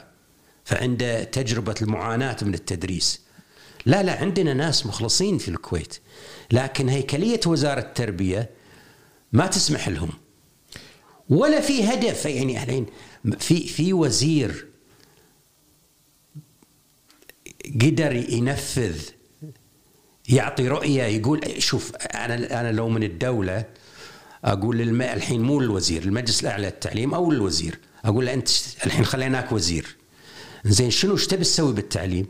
فعنده تجربة المعاناة من التدريس. لا لا، عندنا ناس مخلصين في الكويت، لكن هيكلية وزارة التربية ما تسمح لهم ولا في هدف. يعني الحين في وزير قدر ينفذ، يعطي رؤية، يقول شوف أنا لو من الدولة أقول الحين مو للوزير، المجلس الأعلى للتعليم أو للوزير، أقول له أنت الحين خليناك وزير، زين شنو ايش تبي تسوي بالتعليم؟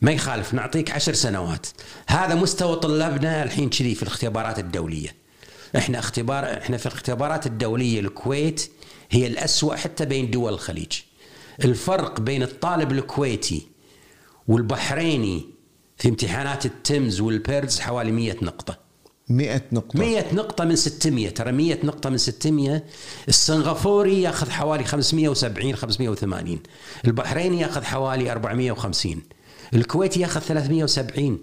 ما يخالف نعطيك 10 سنوات، هذا مستوى طلابنا الحين كذي في الاختبارات الدولية. احنا في الاختبارات الدولية الكويت هي الأسوأ حتى بين دول الخليج. الفرق بين الطالب الكويتي والبحريني في امتحانات التمز والبيرز حوالي 100 نقطة. 100 نقطة من 600، ترى 100 نقطة من 600. السنغافوري ياخذ حوالي 570 580، البحريني ياخذ حوالي 450، الكويتي ياخذ 370.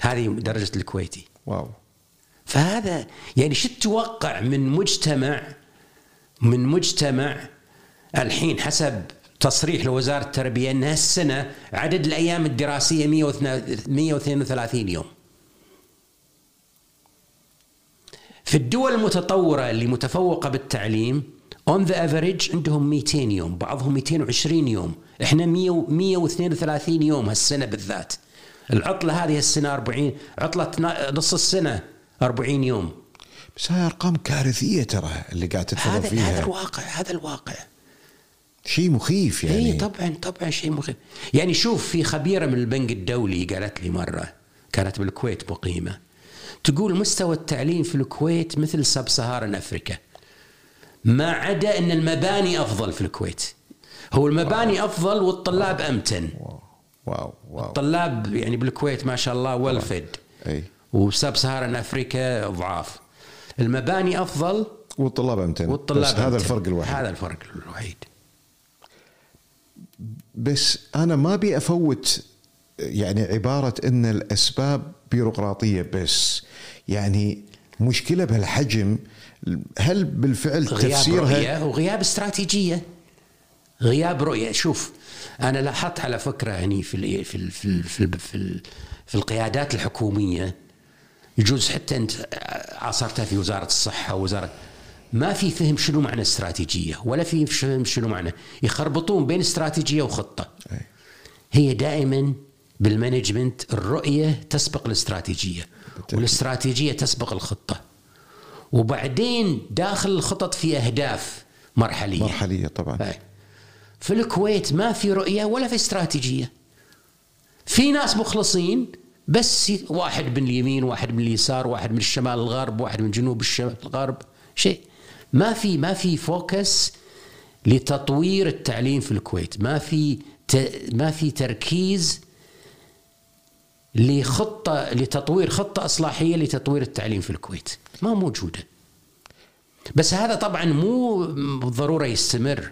هذه درجة الكويتي. واو. فهذا يعني شو تتوقع من مجتمع الحين حسب تصريح لوزارة التربية أن هالسنة عدد الأيام الدراسية 132 يوم. في الدول المتطورة اللي متفوقة بالتعليم on the average عندهم 200 يوم، بعضهم 220 يوم، احنا 132 يوم هالسنة بالذات. العطلة هذه السنة 40، عطلة نص السنة 40 يوم. بس هاي أرقام كارثية ترى اللي قاعد تتفضل فيها. هذا الواقع. شيء مخيف يعني. اي طبعا شيء مخيف. يعني شوف، في خبيرة من البنك الدولي قالت لي مرة، كانت بالكويت مقيمة، تقول مستوى التعليم في الكويت مثل سب سهاران أفريقيا، ما عدا أن المباني أفضل في الكويت. هو المباني أفضل والطلاب أمتن. واو. الطلاب يعني بالكويت ما شاء الله والفد، وسب سهاران أفريقيا أضعاف. المباني أفضل والطلاب أمتن. بس هذا الفرق الوحيد. بس أنا ما أبي أفوت يعني عبارة أن الأسباب بيروقراطية، بس يعني مشكلة بهالحجم هل بالفعل تفسيرها غياب رؤية وغياب استراتيجية، غياب رؤية. شوف أنا لاحظت على فكرة هني في القيادات الحكومية، يجوز حتى أنت عاصرتها في وزارة الصحة ووزارة، ما في فهم شنو معنى استراتيجية ولا في فهم شنو معنى، يخربطون بين استراتيجية وخطة. هي دائما بالمانجمنت الرؤية تسبق الاستراتيجية والاستراتيجية تسبق الخطة، وبعدين داخل الخطط في أهداف مرحلية طبعا. في الكويت ما في رؤية ولا في استراتيجية. في ناس مخلصين بس واحد من اليمين، واحد من اليسار، واحد من الشمال الغرب، واحد من جنوب الشمال الغرب، شيء ما في فوكس لتطوير التعليم في الكويت، ما في تركيز لخطة لتطوير، خطة إصلاحية لتطوير التعليم في الكويت ما موجودة. بس هذا طبعا مو بالضرورة يستمر.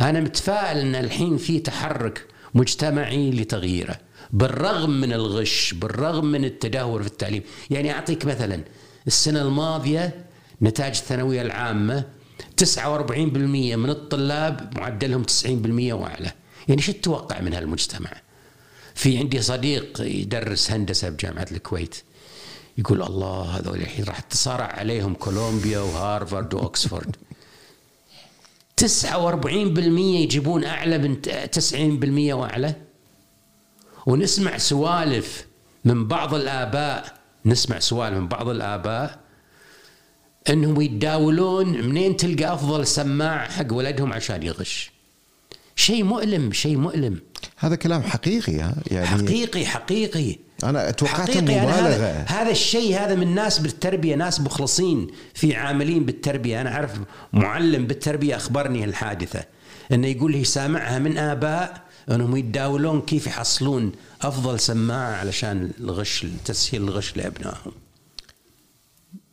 أنا متفائل أن الحين في تحرك مجتمعي لتغييره بالرغم من الغش، بالرغم من التدهور في التعليم. يعني أعطيك مثلا، السنة الماضية نتائج الثانوية العامة 49% من الطلاب معدلهم 90% وأعلى. يعني شو تتوقع من هالمجتمع؟ في عندي صديق يدرس هندسة بجامعة الكويت، يقول الله هذول الحين راح تصارع عليهم كولومبيا وهارفارد وأكسفورد. 49% يجيبون أعلى من 90% وأعلى. ونسمع سوالف من بعض الآباء، نسمع سوالف من بعض الآباء أنهم يتداولون منين تلقى أفضل سماع حق ولدهم عشان يغش. شيء مؤلم، شيء مؤلم. هذا كلام حقيقي، يعني حقيقي. أنا توقعت مبالغة. هذا الشيء هذا من ناس بالتربية، ناس مخلصين في عاملين بالتربية. أنا أعرف معلم بالتربية أخبرني الحادثة، أنه يقول لي سامعها من آباء أنهم يتداولون كيف يحصلون أفضل سماعة علشان الغش، تسهيل الغش لأبنائهم.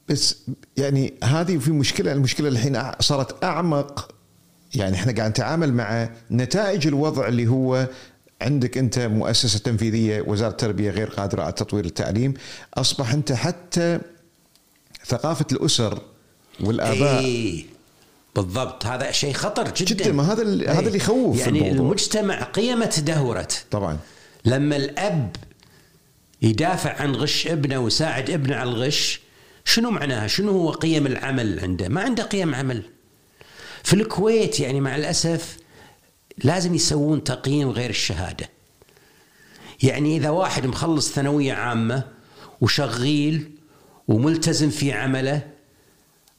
بس يعني هذه في مشكلة، المشكلة الحين صارت أعمق. يعني احنا قاعد نتعامل مع نتائج الوضع اللي هو عندك انت مؤسسة تنفيذية وزارة التربية غير قادرة على تطوير التعليم. اصبح انت حتى ثقافة الأسر والآباء بالضبط. هذا شيء خطر جدا. ما هذا هذا اللي يخوف. يعني المجتمع قيمة تدهورت طبعا لما الأب يدافع عن غش ابنه ويساعد ابنه على الغش. شنو معناها؟ شنو هو قيم العمل عنده؟ ما عنده قيم عمل. في الكويت يعني مع الأسف لازم يسوون تقييم غير الشهادة. يعني إذا واحد مخلص ثانوية عامة وشغيل وملتزم في عمله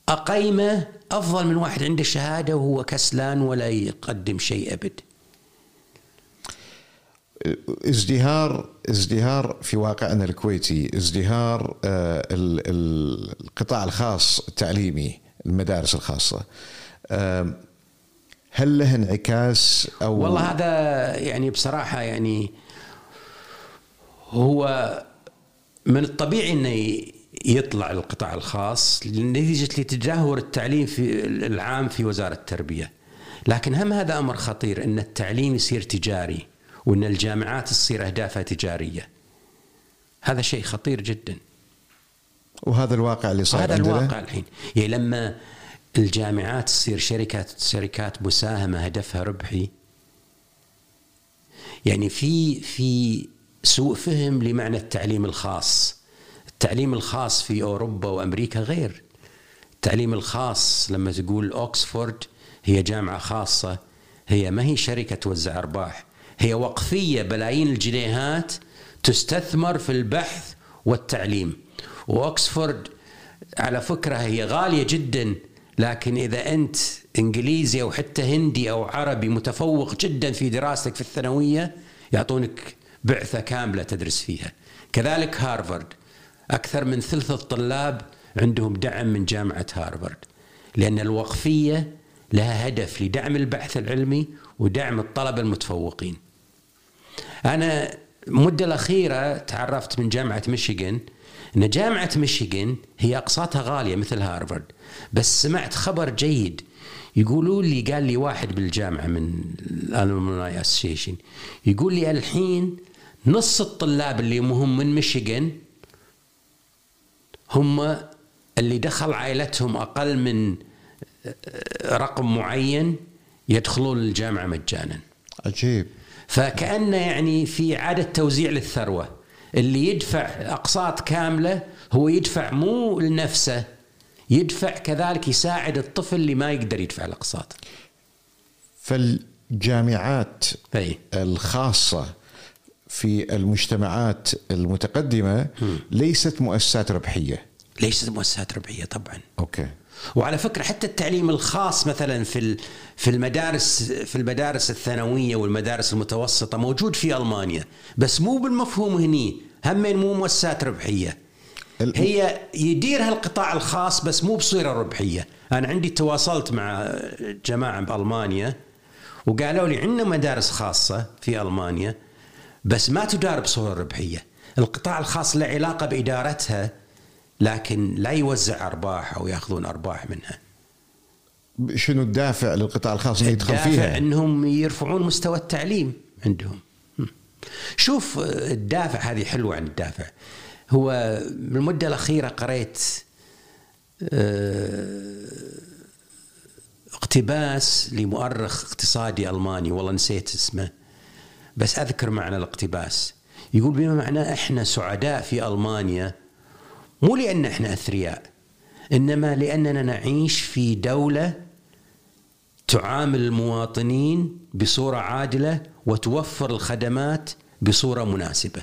أقيمه أفضل من واحد عنده شهادة وهو كسلان ولا يقدم شيء أبد. ازدهار في واقعنا الكويتي، ازدهار القطاع الخاص التعليمي، المدارس الخاصة، هل له انعكاس؟ أو والله هذا يعني بصراحة يعني هو من الطبيعي أنه يطلع القطاع الخاص نتيجة لتدهور التعليم في العام في وزارة التربية. لكن هم هذا أمر خطير أن التعليم يصير تجاري وأن الجامعات تصير أهدافها تجارية. هذا شيء خطير جدا. وهذا الواقع اللي صار عندنا. هذا الواقع الحين يعني لما الجامعات تصير شركات مساهمة هدفها ربحي. يعني في سوء فهم لمعنى التعليم الخاص. التعليم الخاص في أوروبا وأمريكا غير التعليم الخاص. لما تقول أوكسفورد هي جامعة خاصة، هي ما هي شركة توزع أرباح، هي وقفية. بلايين الجنيهات تستثمر في البحث والتعليم. وأوكسفورد على فكرة هي غالية جداً، لكن إذا أنت إنجليزي أو حتى هندي أو عربي متفوق جدا في دراستك في الثانوية يعطونك بعثة كاملة تدرس فيها. كذلك هارفارد، أكثر من ثلث الطلاب عندهم دعم من جامعة هارفارد، لأن الوقفية لها هدف لدعم البحث العلمي ودعم الطلبة المتفوقين. أنا المدة الأخيرة تعرفت من جامعة ميشيغان أن جامعة ميشيغان هي أقساطها غالية مثل هارفارد، بس سمعت خبر جيد. يقولوا لي، قال لي واحد بالجامعة من الألومناي أسوسيشن، يقول لي الحين نص الطلاب اللي هم من ميشيغان هم اللي دخل عائلتهم أقل من رقم معين يدخلون الجامعة مجانا. عجيب. فكأنه يعني في عادة توزيع للثروة، اللي يدفع أقساط كاملة هو يدفع مو لنفسه، يدفع كذلك يساعد الطفل اللي ما يقدر يدفع الأقساط. فالجامعات الخاصة في المجتمعات المتقدمة ليست مؤسسات ربحية. ليست مؤسسات ربحية طبعا. أوكي. وعلى فكرة حتى التعليم الخاص مثلا في المدارس الثانوية والمدارس المتوسطة موجود في ألمانيا، بس مو بالمفهوم هني. همين مو مؤسسات ربحية، هي يديرها القطاع الخاص بس مو بصيرة ربحية. أنا عندي تواصلت مع جماعة بألمانيا وقالوا لي عندنا مدارس خاصة في ألمانيا بس ما تدار بصورة ربحية. القطاع الخاص له علاقة بإدارتها لكن لا يوزع أرباح أو يأخذون أرباح منها. شنو الدافع للقطاع الخاص اللي يدخل فيها؟ الدافع أنهم يرفعون مستوى التعليم عندهم. شوف الدافع، هذه حلوة عن الدافع. هو بالمدة الأخيرة قرأت اقتباس لمؤرخ اقتصادي ألماني، والله نسيت اسمه، بس أذكر معنى الاقتباس. يقول بما معناه إحنا سعداء في ألمانيا مو لأن إحنا أثرياء، إنما لأننا نعيش في دولة تعامل المواطنين بصورة عادلة وتوفر الخدمات بصورة مناسبة.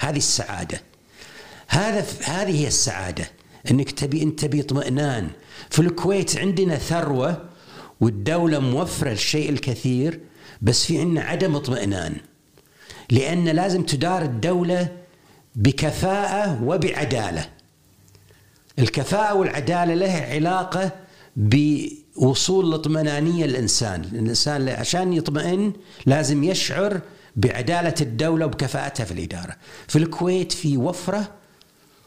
هذه السعادة، هذه هي السعادة، إنك تبي اطمئنان. في الكويت عندنا ثروة والدولة موفرة الشيء الكثير، بس في عندنا عدم اطمئنان، لأن لازم تدار الدولة بكفاءة وبعدالة. الكفاءة والعدالة لها علاقة بوصول الاطمئنانية للإنسان. الإنسان عشان يطمئن لازم يشعر بعدالة الدولة وبكفاءتها في الإدارة. في الكويت في وفرة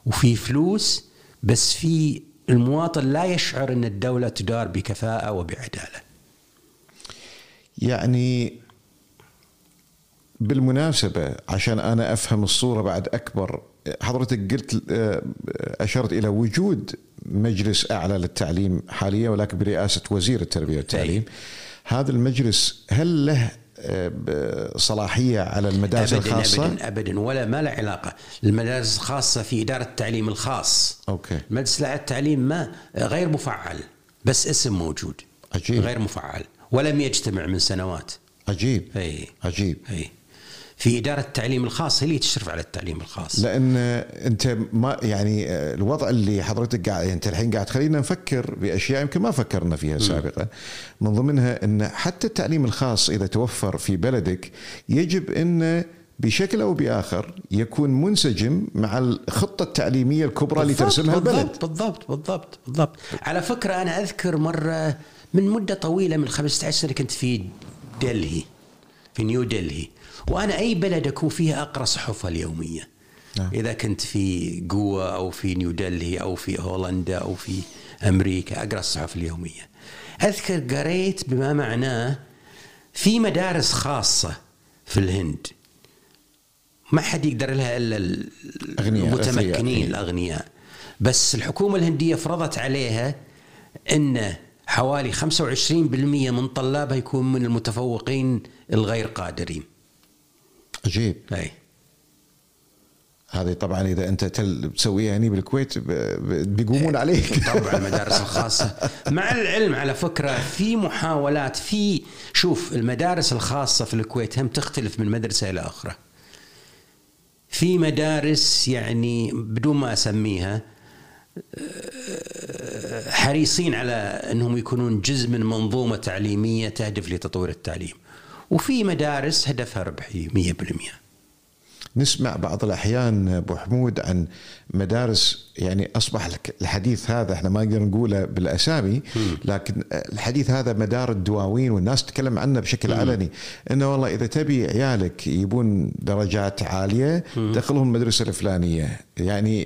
وفي فلوس، بس في المواطن لا يشعر أن الدولة تدار بكفاءة وبعدالة. يعني بالمناسبة عشان أنا أفهم الصورة بعد أكبر، حضرتك قلت أشرت إلى وجود مجلس أعلى للتعليم حاليا ولكن برئاسة وزير التربية والتعليم. هذا المجلس هل له صلاحية على المدارس الخاصة؟ أبداً ولا ما له علاقة. المدارس الخاصة في إدارة التعليم الخاص. أوكي. مجلس إدارة التعليم ما غير مفعل، بس اسم موجود. عجيب. غير مفعل ولم يجتمع من سنوات. عجيب. أي. عجيب. أي. في إدارة التعليم الخاص هي اللي تشرف على التعليم الخاص. لأن أنت ما يعني الوضع اللي حضرتك قاعد أنت الحين قاعد تخلينا نفكر بأشياء يمكن ما فكرنا فيها سابقا، من ضمنها أن حتى التعليم الخاص إذا توفر في بلدك يجب أن بشكل أو بآخر يكون منسجم مع الخطة التعليمية الكبرى اللي ترسمها البلد. بالضبط بالضبط بالضبط. على فكرة أنا أذكر مرة من مدة طويلة من 15 سنة كنت في دلهي، في نيو دلهي، وأنا أي بلد أكون فيها أقرأ صحفها اليومية. إذا كنت في قوة أو في نيودلهي أو في هولندا أو في أمريكا أقرأ الصحف اليومية. أذكر قريت بما معناه في مدارس خاصة في الهند ما حد يقدر لها إلا المتمكنين الأغنياء، بس الحكومة الهندية فرضت عليها أن حوالي 25% من طلابها يكون من المتفوقين الغير قادرين. عجيب. أي. هذه طبعا إذا أنت تسويها هني بالكويت بيقومون عليك طبعا المدارس الخاصة. مع العلم على فكرة في محاولات في شوف المدارس الخاصة في الكويت هم تختلف من مدرسة إلى أخرى. في مدارس يعني بدون ما أسميها حريصين على أنهم يكونون جزء من منظومة تعليمية تهدف لتطوير التعليم، وفي مدارس هدفها ربحي 100%. نسمع بعض الأحيان أبو حمود عن مدارس يعني أصبح الحديث هذا احنا ما نقدر نقوله بالأسامي، لكن الحديث هذا مدار الدواوين والناس تتكلم عنه بشكل علني، إنه والله إذا تبي عيالك يبون درجات عالية دخلهم مدرسة الفلانية. يعني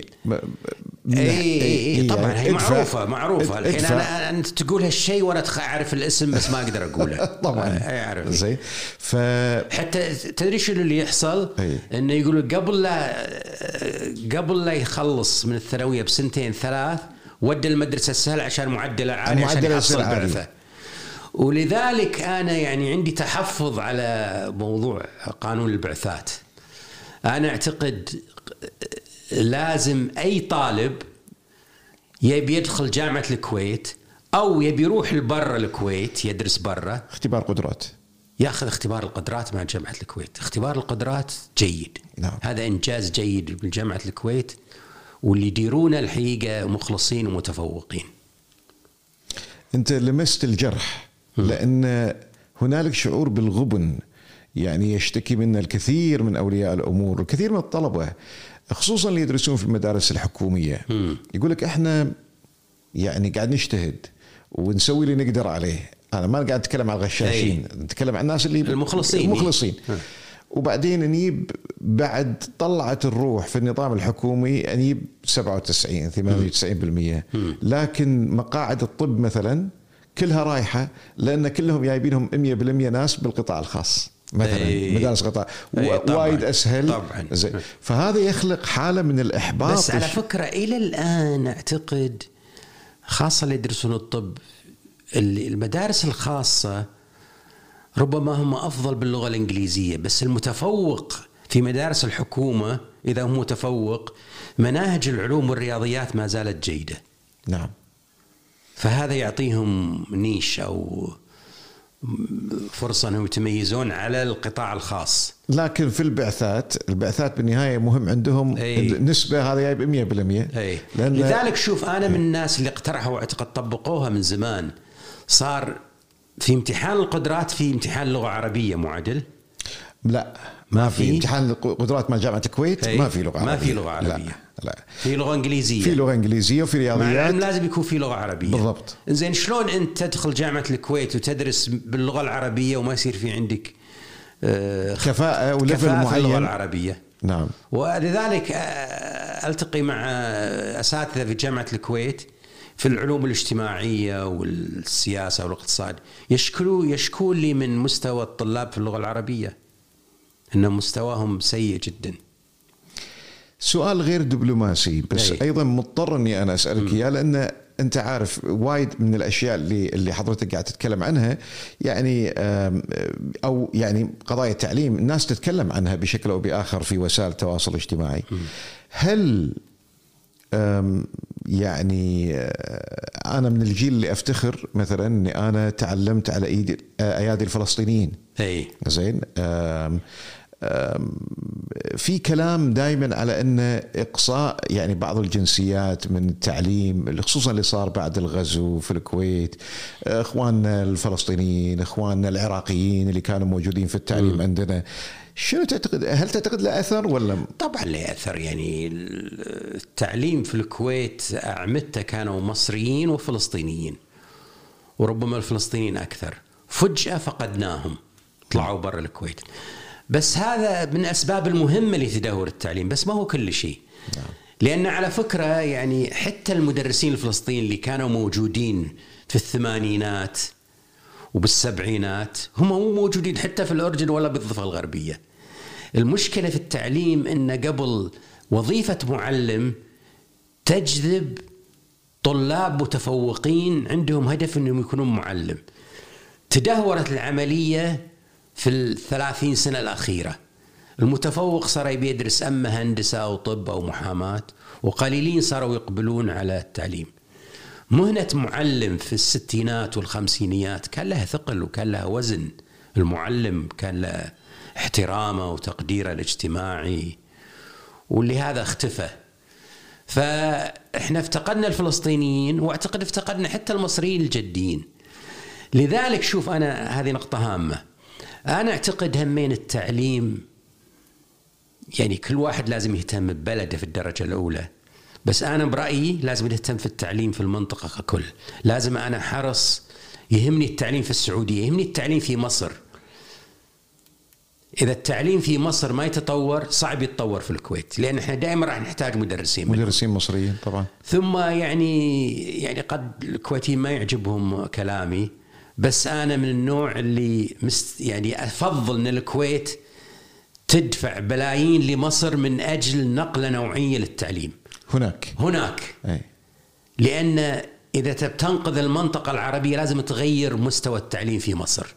طبعا هي معروفة معروفة الحين. أنا تقول هالشيء وأنا أعرف الاسم بس ما أقدر أقوله. طبعا أعرف زين. حتى تدري شو اللي يحصل؟ إنه يقولوا قبل لا يخلص من الثانوية بسنتين ثلاث ودى المدرسة السهل عشان معدلة عالي عشان يحصل بعثة. ولذلك أنا يعني عندي تحفظ على موضوع قانون البعثات. أنا أعتقد لازم أي طالب يبي يدخل جامعة الكويت أو يبي يروح لبرا الكويت يدرس برا اختبار قدرات، يأخذ اختبار القدرات مع جامعة الكويت. اختبار القدرات جيد. نعم. هذا إنجاز جيد من جامعة الكويت، واللي يديرونه الحقيقة مخلصين ومتفوقين. أنت لمست الجرح لأن هنالك شعور بالغبن يعني يشتكي منه الكثير من أولياء الأمور والكثير من الطلبة خصوصا اللي يدرسون في المدارس الحكومية. يقول لك احنا يعني قاعد نجتهد ونسوي اللي نقدر عليه. أنا ما قاعد أتكلم عن الغشاشين، نتكلم عن الناس اللي المخلصين. وبعدين نجيب بعد طلعت الروح في النظام الحكومي نجيب 97-98%، لكن مقاعد الطب مثلا كلها رايحة لأن كلهم جايبينهم 100% ناس بالقطاع الخاص مثلا. مدارس قطاع وايد أسهل طبعا. فهذا يخلق حالة من الإحباط. بس على فكرة إلى الآن أعتقد خاصة اللي يدرسون الطب المدارس الخاصة ربما هم أفضل باللغة الإنجليزية، بس المتفوق في مدارس الحكومة إذا هو متفوق مناهج العلوم والرياضيات ما زالت جيدة. نعم. فهذا يعطيهم نيش أو فرصة أنهم يتميزون على القطاع الخاص. لكن في البعثات بالنهاية مهم عندهم النسبة هذا جايب 100%. لذلك شوف أنا من الناس اللي اقترحوا واعتقد طبقوها من زمان، صار في امتحان القدرات في امتحان لغة عربية معدل. لا ما في امتحان القدرات مع جامعة الكويت ما في لغة عربية. ما في لغة عربية. لا. في لغة إنجليزية. في لغة إنجليزية وفي رياضيات. لازم يكون في لغة عربية. بالضبط. إنزين شلون أنت تدخل جامعة الكويت وتدرس باللغة العربية وما يصير في عندك كفاءة وليفل معين في اللغة العربية؟ نعم. ولذلك ألتقي مع أساتذة في جامعة الكويت في العلوم الاجتماعية والسياسة والاقتصاد يشكون لي من مستوى الطلاب في اللغة العربية أن مستواهم سيء جدا. سؤال غير دبلوماسي بس أيضا مضطر أني أنا أسألك إياه، لأن أنت عارف وايد من الأشياء اللي حضرتك قاعد تتكلم عنها يعني أو يعني قضايا التعليم الناس تتكلم عنها بشكل أو بآخر في وسائل التواصل الاجتماعي. هل يعني أنا من الجيل اللي أفتخر مثلا أني أنا تعلمت على أيادي الفلسطينيين. زين. في كلام دائما على أن إقصاء يعني بعض الجنسيات من التعليم، خصوصا اللي صار بعد الغزو في الكويت، إخواننا الفلسطينيين، إخواننا العراقيين اللي كانوا موجودين في التعليم عندنا، شنو تعتقد؟ هل تعتقد له أثر ولا؟ طبعا له أثر. يعني التعليم في الكويت أعمدته كانوا مصريين وفلسطينيين، وربما الفلسطينيين أكثر. فجأة فقدناهم، طلعوا برا الكويت. بس هذا من أسباب المهمة لتدهور التعليم، بس ما هو كل شيء. نعم. لأن على فكرة يعني حتى المدرسين الفلسطينيين اللي كانوا موجودين في الثمانينات وبالسبعينات هم مو موجودين حتى في الأردن ولا بالضفة الغربية. المشكلة في التعليم إن قبل وظيفة معلم تجذب طلاب متفوقين عندهم هدف إنهم يكونون معلم. تدهورت العملية في 30 سنة الأخيرة. المتفوق صار يدرس أما هندسة أو طب أو محاماة، وقليلين صاروا يقبلون على التعليم. مهنة معلم في 60s وال50s كان لها ثقل وكان لها وزن. المعلم كان له احترامه وتقديره الاجتماعي، ولهذا اختفى. فإحنا افتقدنا الفلسطينيين، واعتقد افتقدنا حتى المصريين الجديين. لذلك شوف أنا هذه نقطة هامة، أنا أعتقد همين التعليم يعني كل واحد لازم يهتم ببلده في الدرجة الأولى، بس أنا برأيي لازم نهتم في التعليم في المنطقة ككل. لازم أنا حرص، يهمني التعليم في السعودية، يهمني التعليم في مصر. إذا التعليم في مصر ما يتطور صعب يتطور في الكويت، لأن إحنا دائما راح نحتاج مدرسين مصريين طبعا. ثم يعني قد الكويتيين ما يعجبهم كلامي، بس أنا من النوع اللي يعني أفضل أن الكويت تدفع بلايين لمصر من أجل نقلة نوعية للتعليم هناك. لأن إذا تنقذ المنطقة العربية لازم تغير مستوى التعليم في مصر.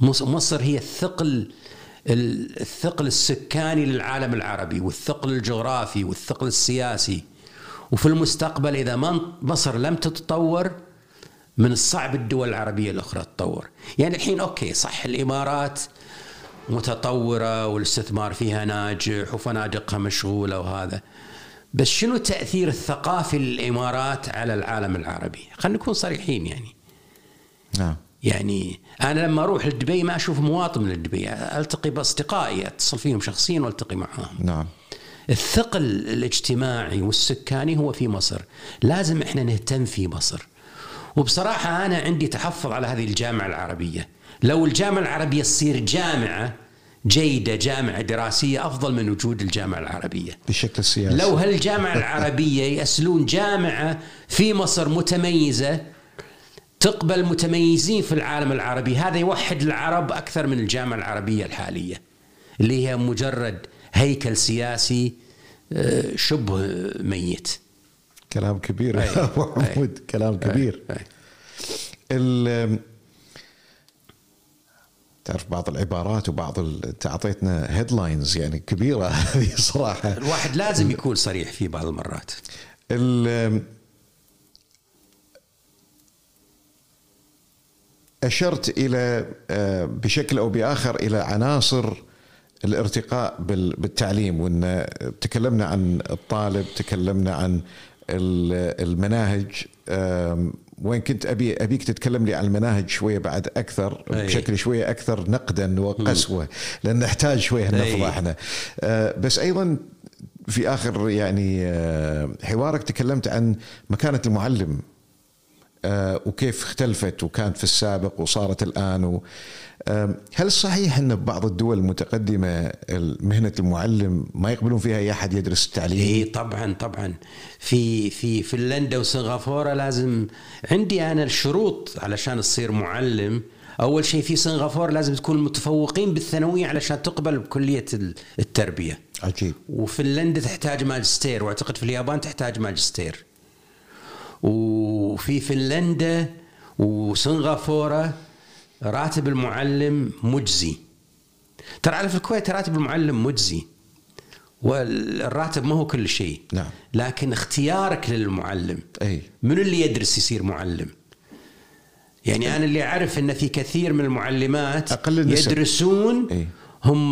مصر هي الثقل السكاني للعالم العربي، والثقل الجغرافي، والثقل السياسي. وفي المستقبل إذا مصر لم تتطور من الصعب الدول العربية الأخرى تطور. يعني الحين أوكي صح الإمارات متطورة والاستثمار فيها ناجح وفنادقها مشغولة وهذا، بس شنو تأثير الثقافي للإمارات على العالم العربي؟ خلينا نكون صريحين يعني. نعم. يعني أنا لما أروح لدبي ما أشوف مواطن من دبي، ألتقي بأصدقائي، أتصل فيهم شخصيا وألتقي معهم. نعم. الثقل الاجتماعي والسكاني هو في مصر، لازم إحنا نهتم في مصر. وبصراحة أنا عندي تحفظ على هذه الجامعة العربية. لو الجامعة العربية تصير جامعة جيدة، جامعة دراسية، أفضل من وجود الجامعة العربية بشكل سياسي. لو هالجامعة العربية يأسلون جامعة في مصر متميزة تقبل متميزين في العالم العربي، هذا يوحد العرب أكثر من الجامعة العربية الحالية اللي هي مجرد هيكل سياسي شبه ميت. كلام كبير أبو عمود، كلام كبير. تعرف بعض العبارات وبعض تعطيتنا هيدلاينز يعني كبيرة هذه صراحة. الواحد لازم يكون صريح في بعض المرات. أشرت إلى بشكل أو بآخر إلى عناصر الارتقاء بالتعليم، وأن تكلمنا عن الطالب، تكلمنا عن المناهج. وين كنت أبيك تتكلم لي عن المناهج شوية بعد أكثر، بشكل شوية أكثر نقدا وقسوة، لأن نحتاج شوية نفضة احنا. بس أيضا في آخر يعني حوارك تكلمت عن مكانة المعلم وكيف اختلفت وكانت في السابق وصارت الآن. هل صحيح أن بعض الدول المتقدمة مهنة المعلم ما يقبلون فيها أي أحد يدرس التعليم؟ إيه طبعا طبعا، في فنلندا وسنغافورة لازم، عندي أنا الشروط علشان تصير معلم. أول شيء في سنغافورة لازم تكون متفوقين بالثانوية علشان تقبل بكلية التربية. عجيب. وفنلندا تحتاج ماجستير، وأعتقد في اليابان تحتاج ماجستير. وفي فنلندا وسنغافورة راتب المعلم مجزي. ترى على في الكويت راتب المعلم مجزي، والراتب ما هو كل شيء. نعم. لكن اختيارك للمعلم، أي من اللي يدرس يصير معلم؟ يعني أنا اللي أعرف أن في كثير من المعلمات يدرسون هم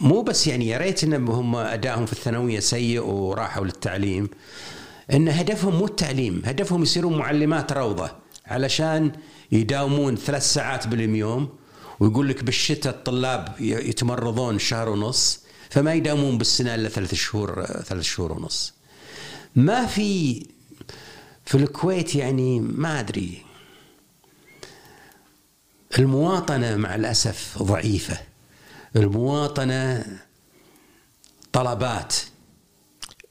مو بس يعني، يا ريت أنهم هم أدائهم في الثانوية سيء وراحوا للتعليم، أن هدفهم مو التعليم، هدفهم يصيرون معلمات روضة علشان يداومون 3 ساعات باليوم، ويقول لك بالشتاء الطلاب يتمرضون شهر ونص، فما يداومون بالسنة إلا 3 شهور ونص. ما في الكويت يعني ما أدري، المواطنة مع الأسف ضعيفة، المواطنة طلبات،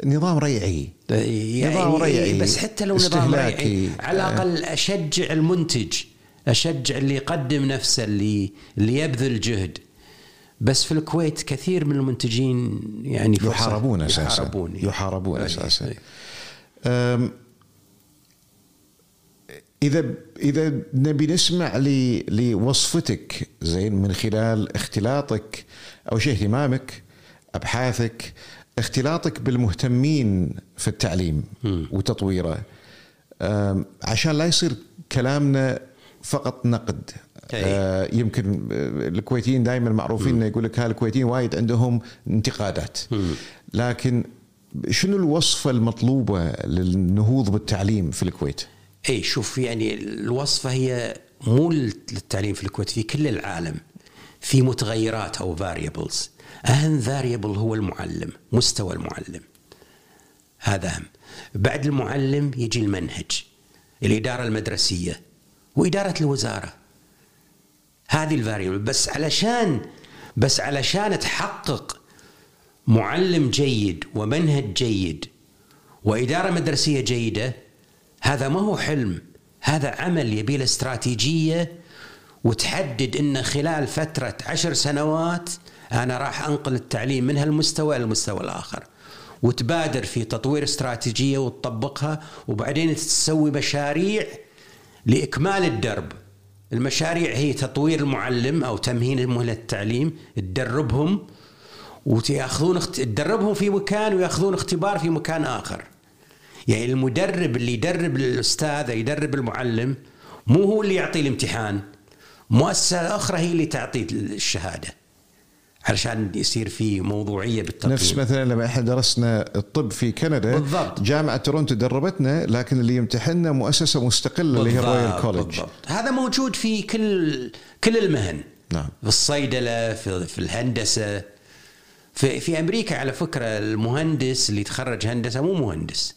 نظام ريعي يعني، نظام ريعي. بس حتى لو نظام ريعي على الأقل أشجع المنتج، أشجع اللي يقدم نفسه، اللي يبذل جهد. بس في الكويت كثير من المنتجين يعني يحاربون أساسا، يحاربون أساسا. إذا نبي نسمع لوصفتك زين من خلال اختلاطك أو شيء، اهتمامك، أبحاثك، اختلاطك بالمهتمين في التعليم وتطويره، عشان لا يصير كلامنا فقط نقد. يمكن الكويتيين دائما معروفين يقول لك الكويتيين وايد عندهم انتقادات، لكن شنو الوصفة المطلوبة للنهوض بالتعليم في الكويت؟ اي شوف يعني الوصفة هي مو للتعليم في الكويت، في كل العالم في متغيرات أو variables. أهم variable هو المعلم، مستوى المعلم، هذا أهم. بعد المعلم يجي المنهج، الإدارة المدرسية وإدارة الوزارة، هذه الفاريبل. بس علشان تحقق معلم جيد ومنهج جيد وإدارة مدرسية جيدة، هذا ما هو حلم، هذا عمل يبي له استراتيجية، وتحدد إن خلال فترة 10 سنوات أنا راح أنقل التعليم من هالمستوى للمستوى الآخر، وتبادر في تطوير استراتيجية وتطبقها، وبعدين تسوي مشاريع لإكمال الدرب. المشاريع هي تطوير المعلم أو تمهين مهنة التعليم، تدربهم وتأخذون تدربهم في مكان ويأخذون اختبار في مكان آخر. يعني المدرب اللي يدرب الأستاذ يدرب المعلم، مو هو اللي يعطي الامتحان، مؤسسة أخرى هي اللي تعطي الشهادة، علشان يصير في موضوعية بالتطبيق. نفس مثلا لما احنا درسنا الطب في كندا، بالضبط. جامعة تورونتو دربتنا، لكن اللي يمتحننا مؤسسة مستقلة اللي هي رويال كوليج. هذا موجود في كل المهن. نعم. في الصيدلة، في الهندسة، في أمريكا على فكرة المهندس اللي يتخرج هندسة مو مهندس،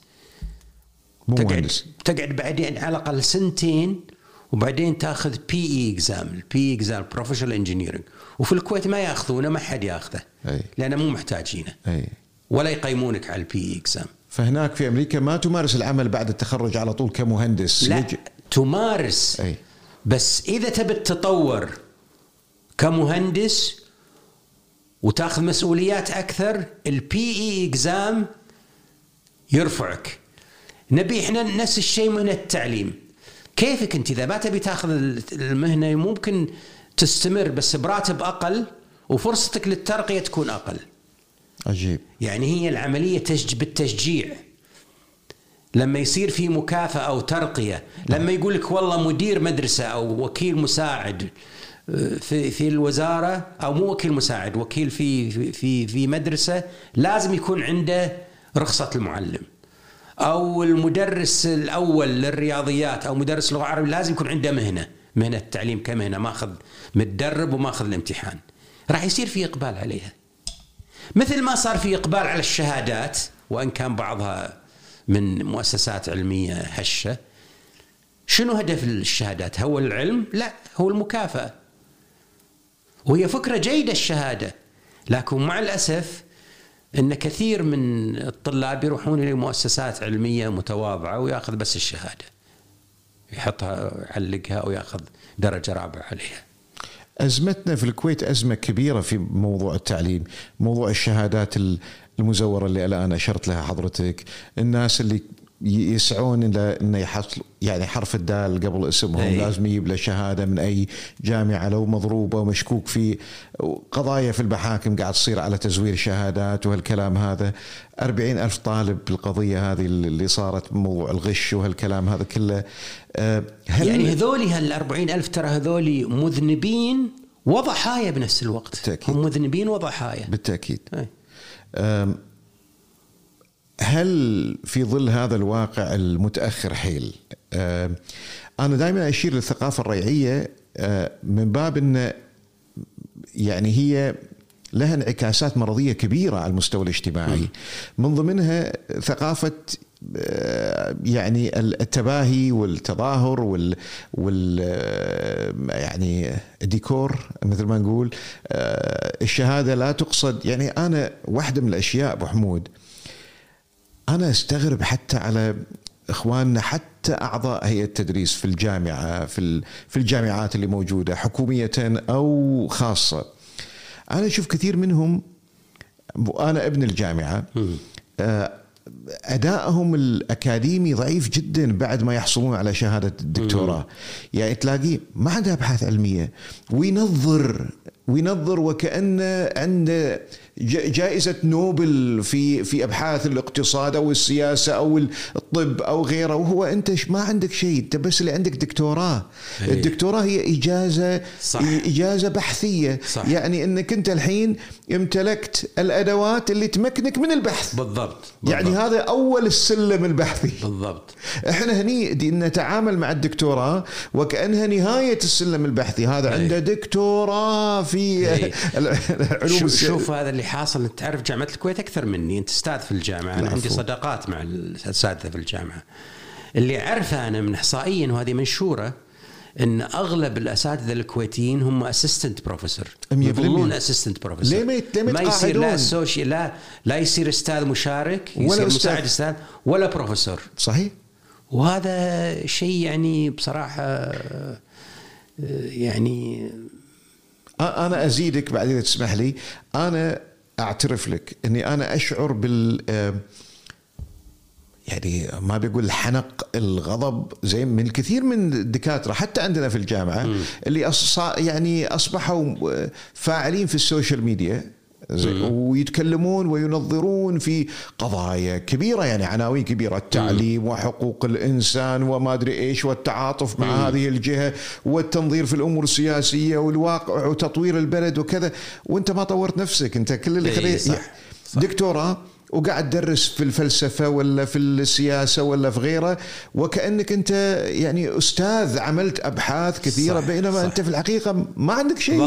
تقعد بعدين على الأقل 2 سنين، وبعدين تاخذ بي اي اكزام بروفيشنال انجينيرنج. وفي الكويت ما ياخذونه، ما حد ياخذه، لانه مو محتاجينه، ولا يقيمونك على البي اي اكزام. فهناك في امريكا ما تمارس العمل بعد التخرج على طول كمهندس، لا تمارس. بس اذا تبي تتطور كمهندس وتاخذ مسؤوليات اكثر، البي اي اكزام يرفعك. نبي احنا نفس الشيء من التعليم، كيفك أنت إذا ما تبي تاخذ المهنة ممكن تستمر بس براتب أقل وفرصتك للترقية تكون أقل. عجيب. يعني هي العملية بالتشجيع، لما يصير في مكافأة أو ترقية، لما يقول لك والله مدير مدرسة أو وكيل مساعد في الوزارة، أو مو وكيل مساعد، وكيل في في في مدرسة، لازم يكون عنده رخصة المعلم، أو المدرس الأول للرياضيات أو مدرس لغة عربية لازم يكون عنده مهنة التعليم كمهنة، ماخذ متدرب وماخذ الامتحان، راح يصير في إقبال عليها. مثل ما صار في إقبال على الشهادات، وإن كان بعضها من مؤسسات علمية هشة. شنو هدف الشهادات؟ هو العلم؟ لا، هو المكافأة. وهي فكرة جيدة الشهادة، لكن مع الأسف أن كثير من الطلاب يروحون إلى مؤسسات علمية متواضعة ويأخذ بس الشهادة، يحطها يعلقها أو يأخذ درجة رابعة عليها. أزمتنا في الكويت أزمة كبيرة في موضوع التعليم، موضوع الشهادات المزورة اللي الآن أشرت لها حضرتك، الناس اللي يسعون إلى أن يحصل يعني حرف الدال قبل اسمهم، لازم يجيب له شهادة من أي جامعة، لو مضروبة ومشكوك في قضايا في المحاكم قاعد تصير على تزوير شهادات وهالكلام هذا. 40,000 طالب بالقضية هذه اللي صارت موضوع الغش وهالكلام هذا كله. يعني هذولي هال40,000 ترى هذولي مذنبين وضحايا بنفس الوقت. بالتأكيد. هم مذنبين وضحايا بالتأكيد. هل في ظل هذا الواقع المتأخر حيل، أنا دائما أشير للثقافة الريعية من باب أن يعني هي لها انعكاسات مرضية كبيرة على المستوى الاجتماعي، من ضمنها ثقافة يعني التباهي والتظاهر يعني ديكور مثل ما نقول. الشهادة لا تقصد، يعني أنا واحدة من الأشياء أبو حمود أنا أستغرب حتى على إخواننا، حتى أعضاء هيئة التدريس في الجامعة، في الجامعات اللي موجودة حكومية أو خاصة، أنا أشوف كثير منهم، وأنا ابن الجامعة، أدائهم الأكاديمي ضعيف جدا بعد ما يحصلون على شهادة الدكتوراه. يعني تلاقيه ما عنده أبحاث علمية، وينظر وكأنه عنده جائزة نوبل في أبحاث الاقتصاد أو السياسة أو الطب أو غيره، وهو أنت ما عندك شيء، أنت بس اللي عندك دكتوراه. الدكتوراه هي إجازة، صح. إجازة بحثية، صح. يعني أنك أنت الحين امتلكت الأدوات اللي تمكنك من البحث. بالضبط. يعني هذا أول السلم البحثي. بالضبط. إحنا هني نتعامل مع الدكتوراه وكأنها نهاية السلم البحثي، هذا عنده دكتوراه في العلوم. شوف هذا اللي حاصل. أنت تعرف جامعة الكويت أكثر مني، أنت أستاذ في الجامعة، أنا عندي صداقات مع الأساتذة في الجامعة. اللي أعرفه أنا من إحصائيا، وهذه منشورة، أن أغلب الأساتذة الكويتيين هم أسيستنت بروفيسور، يظلون أسيستنت بروفيسور. ما يصير لا سوشي، لا يصير أستاذ مشارك، يصير مساعد أستاذ ولا بروفيسور. صحيح. وهذا شيء يعني بصراحة يعني أنا أزيدك بعد إذا تسمح لي، أنا أعترف لك أني أنا أشعر بال يعني ما بيقول الحنق، الغضب زي من الكثير من الدكاترة حتى عندنا في الجامعة اللي يعني أصبحوا فاعلين في السوشيال ميديا ويتكلمون وينظرون في قضايا كبيرة، يعني عناوين كبيرة، التعليم وحقوق الإنسان وما أدري إيش، والتعاطف مع هذه الجهة، والتنظير في الأمور السياسية والواقع وتطوير البلد وكذا، وأنت ما طورت نفسك، أنت كل اللي خليت دكتوراه وقاعد تدرس في الفلسفة ولا في السياسة ولا في غيره، وكأنك أنت يعني أستاذ عملت أبحاث كثيرة، بينما أنت في الحقيقة ما عندك شيء.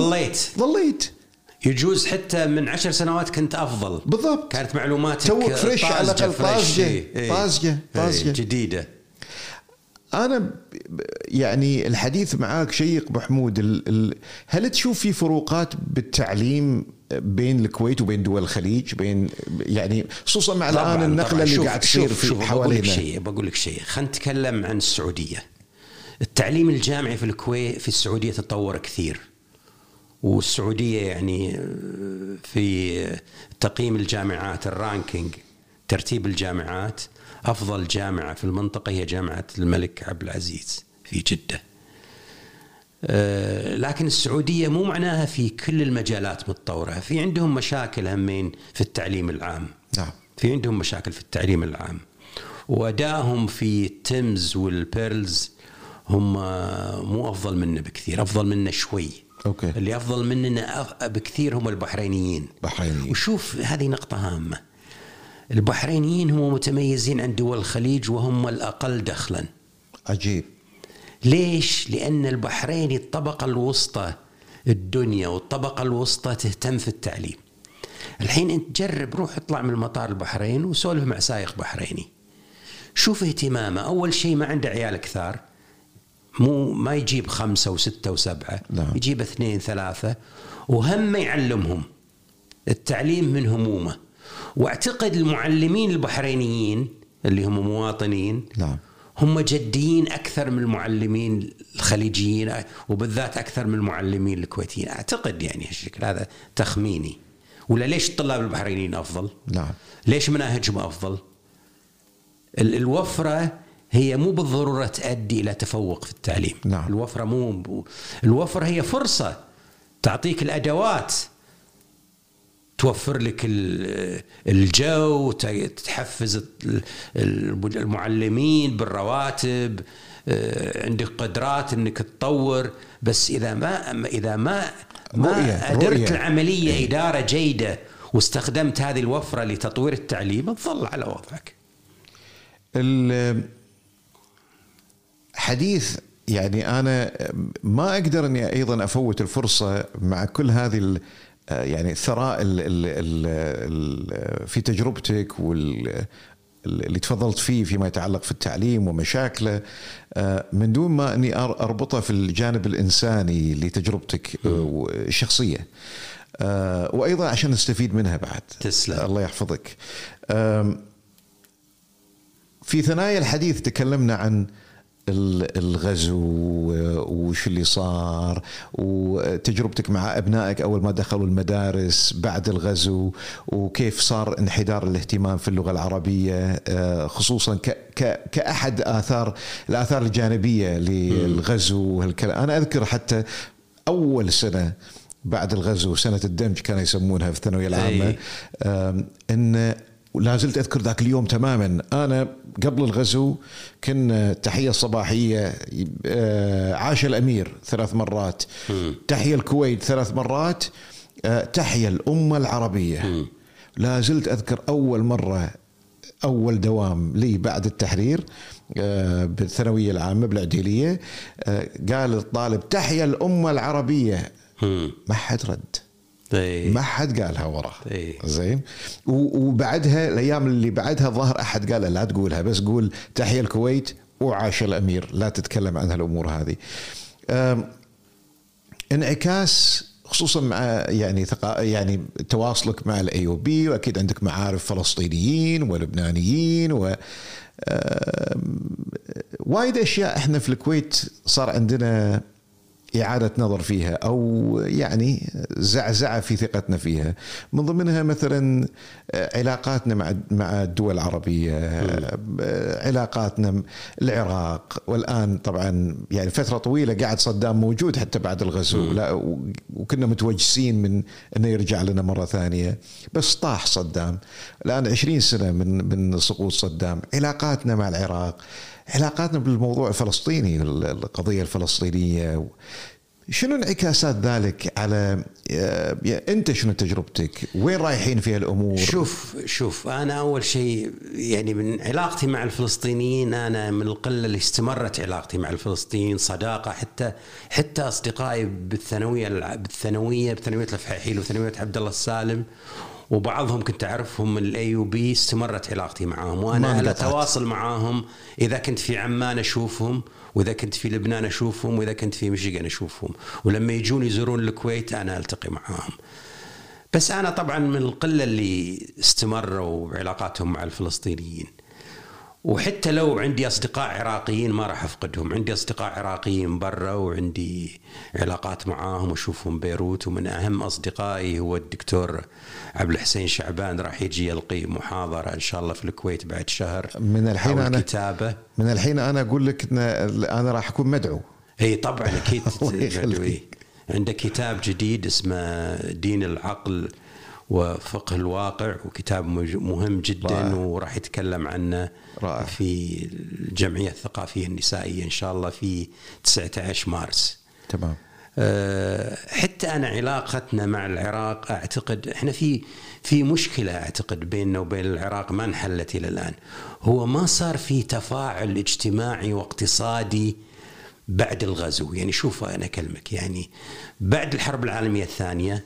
ظليت يجوز حتى من 10 سنوات كنت أفضل. بالضبط. كانت معلوماتك توك فريش على الأقل، طازجة جديدة. أنا يعني الحديث معاك شيق أبو حمود. هل تشوف في فروقات بالتعليم بين الكويت وبين دول الخليج، بين يعني خصوصا مع الآن النقلة اللي قاعد تصير في حوالينا؟ بقول لك شيء خلينا نتكلم عن السعودية. التعليم الجامعي في الكويت في السعودية تطور كثير، والسعودية يعني في تقييم الجامعات، الرانكينج، ترتيب الجامعات، أفضل جامعة في المنطقة هي جامعة الملك عبد العزيز في جدة. لكن السعودية مو معناها في كل المجالات متطورة، في عندهم مشاكل همين في التعليم العام. نعم. في عندهم مشاكل في التعليم العام، وأداهم في التمز والبيرلز هم مو أفضل منا بكثير، أفضل منا شوي. أوكي. اللي أفضل مننا بكثير هم البحرينيين. وشوف هذه نقطة هامة، البحرينيين هم متميزين عن دول الخليج وهم الأقل دخلا. عجيب. ليش؟ لأن البحريني الطبقة الوسطى الدنيا والطبقة الوسطى تهتم في التعليم. الحين أنت جرب روح اطلع من المطار البحرين وسولف مع سائق بحريني، شوف اهتمامه. أول شيء ما عنده عيال كثار، مو ما يجيب 5 و6 و7، يجيب 2 3، وهم يعلمهم التعليم من همومه. واعتقد المعلمين البحرينيين اللي هم مواطنين هم جديين أكثر من المعلمين الخليجيين، وبالذات أكثر من المعلمين الكويتيين. أعتقد يعني هالشكل، هذا تخميني. ولا ليش الطلاب البحرينيين أفضل؟ ليش مناهجهم أفضل؟ الوفرة هي مو بالضرورة تؤدي إلى تفوق في التعليم. الوفرة مو، الوفرة هي فرصة تعطيك الأدوات، توفر لك الجو، تحفز المعلمين بالرواتب، عندك قدرات انك تطور. بس اذا ما قدرت العمليه اداره جيده واستخدمت هذه الوفره لتطوير التعليم، تظل على وضعك. الحديث يعني انا ما اقدر اني ايضا افوت الفرصه مع كل هذه يعني ثراء في تجربتك واللي تفضلت فيه فيما يتعلق في التعليم ومشاكله، من دون ما أني أربطها في الجانب الإنساني لتجربتك الشخصية، وأيضا عشان نستفيد منها بعد. تسلم. الله يحفظك. في ثنايا الحديث تكلمنا عن الغزو وش اللي صار وتجربتك مع أبنائك أول ما دخلوا المدارس بعد الغزو، وكيف صار انحدار الاهتمام في اللغة العربية، خصوصا كأحد الآثار الجانبية للغزو. أنا أذكر حتى أول سنة بعد الغزو، سنة الدمج كانوا يسمونها في الثانوية العامة، إن ولازلت أذكر ذاك اليوم تماما. أنا قبل الغزو كنا تحية صباحية، عاش الأمير 3 مرات، تحية الكويت 3 مرات، تحية الأمة العربية. لازلت أذكر أول مرة، أول دوام لي بعد التحرير بالثانوية العامة بالعديلية، قال الطالب تحية الأمة العربية، ما حد رد، ما حد قالها وراه. زين. وبعدها الايام اللي بعدها ظهر احد قال لا تقولها، بس قول تحية الكويت وعاش الامير، لا تتكلم عن هالامور هذه. انعكاس خصوصا مع يعني تواصلك مع الأيوبي، واكيد عندك معارف فلسطينيين ولبنانيين وايد اشياء احنا في الكويت صار عندنا إعادة نظر فيها، أو يعني زعزعة في ثقتنا فيها، من ضمنها مثلا علاقاتنا مع الدول العربية، علاقاتنا العراق. والآن طبعا يعني فترة طويلة قاعد صدام موجود حتى بعد الغزو، لا وكنا متوجسين من أنه يرجع لنا مرة ثانية، بس طاح صدام. الآن 20 سنة من سقوط صدام. علاقاتنا مع العراق، علاقاتنا بالموضوع الفلسطيني، القضية الفلسطينية، شنو انعكاسات ذلك على أنت؟ شنو تجربتك؟ وين رايحين فيها الأمور؟ شوف أنا أول شيء يعني من علاقتي مع الفلسطينيين، أنا من القلة اللي استمرت علاقتي مع الفلسطينيين صداقة. حتى أصدقائي بالثانوية الفحيحيل وثانوية عبد الله السالم، وبعضهم كنت أعرفهم من الأيوبي، استمرت علاقتي معهم. وأنا على تواصل معهم، إذا كنت في عمان أشوفهم، وإذا كنت في لبنان أشوفهم، وإذا كنت في ميشيغان أشوفهم، ولما يجون يزورون الكويت أنا ألتقي معهم. بس أنا طبعا من القلة اللي استمروا علاقاتهم مع الفلسطينيين. وحتى لو عندي أصدقاء عراقيين ما راح أفقدهم، عندي أصدقاء عراقيين برا وعندي علاقات معاهم وأشوفهم بيروت. ومن أهم أصدقائي هو الدكتور عبد الحسين شعبان، راح يجي يلقي محاضرة إن شاء الله في الكويت بعد شهر من الحين. أنا أقول لك أنا راح أكون مدعو. اي طبعا اكيد. عندك كتاب جديد اسمه دين العقل وفقه الواقع، وكتاب مهم جدا وراح يتكلم عنه في الجمعية الثقافية النسائية إن شاء الله في 19 مارس. تمام. حتى أنا علاقتنا مع العراق أعتقد إحنا في مشكلة أعتقد بيننا وبين العراق ما انحلت إلى الآن، هو ما صار في تفاعل اجتماعي واقتصادي بعد الغزو. يعني شوف أنا أكلمك، يعني بعد الحرب العالمية الثانية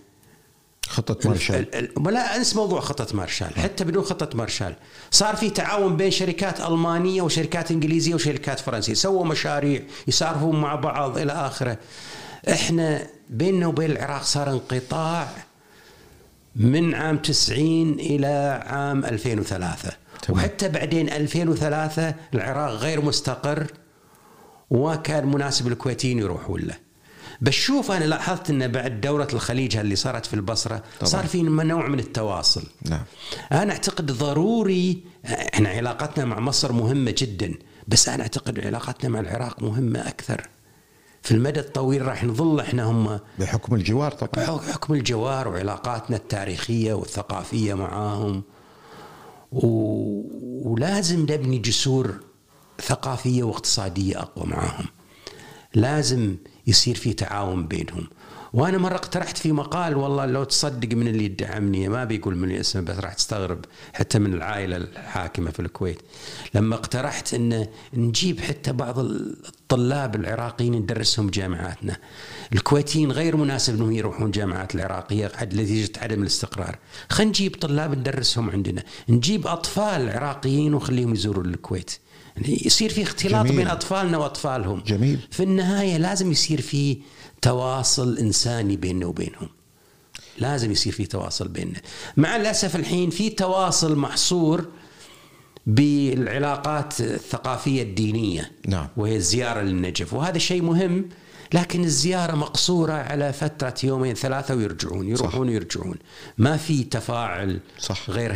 خطة مارشال، لا أنسى موضوع خطة مارشال، حتى بدون خطة مارشال صار في تعاون بين شركات ألمانية وشركات إنجليزية وشركات فرنسية، سووا مشاريع يسارفون مع بعض إلى آخره. إحنا بيننا وبين العراق صار انقطاع من عام 90 إلى عام 2003. تمام. وحتى بعدين 2003 العراق غير مستقر وكان مناسب الكويتيين يروحوا له. بس شوف أنا لاحظت أنه بعد دورة الخليج اللي صارت في البصرة صار في نوع من التواصل. نعم. أنا أعتقد ضروري، إحنا علاقتنا مع مصر مهمة جدا، بس أنا أعتقد علاقتنا مع العراق مهمة أكثر في المدى الطويل. راح نظل إحنا هم بحكم الجوار طبعا، بحكم الجوار وعلاقاتنا التاريخية والثقافية معاهم، ولازم نبني جسور ثقافية واقتصادية أقوى معاهم. لازم يصير في تعاون بينهم. وأنا مرة اقترحت في مقال، والله لو تصدق من اللي يدعمني ما بيقول من اسمه بس راح تستغرب، حتى من العائلة الحاكمة في الكويت، لما اقترحت أن نجيب حتى بعض الطلاب العراقيين ندرسهم جامعاتنا. الكويتيين غير مناسب أنهم يروحون جامعات العراقية لنتيجة عدم الاستقرار، خلينا نجيب طلاب ندرسهم عندنا، نجيب أطفال عراقيين وخليهم يزوروا الكويت، يصير في اختلاط. جميل. بين أطفالنا وأطفالهم. جميل. في النهاية لازم يصير في تواصل إنساني بيننا وبينهم، لازم يصير في تواصل بيننا. مع الأسف الحين في تواصل محصور بالعلاقات الثقافية الدينية. نعم. وهي الزيارة للنجف، وهذا شيء مهم، لكن الزيارة مقصورة على فترة يومين ثلاثة ويرجعون، يروحون ويرجعون، ما في تفاعل. صح. غير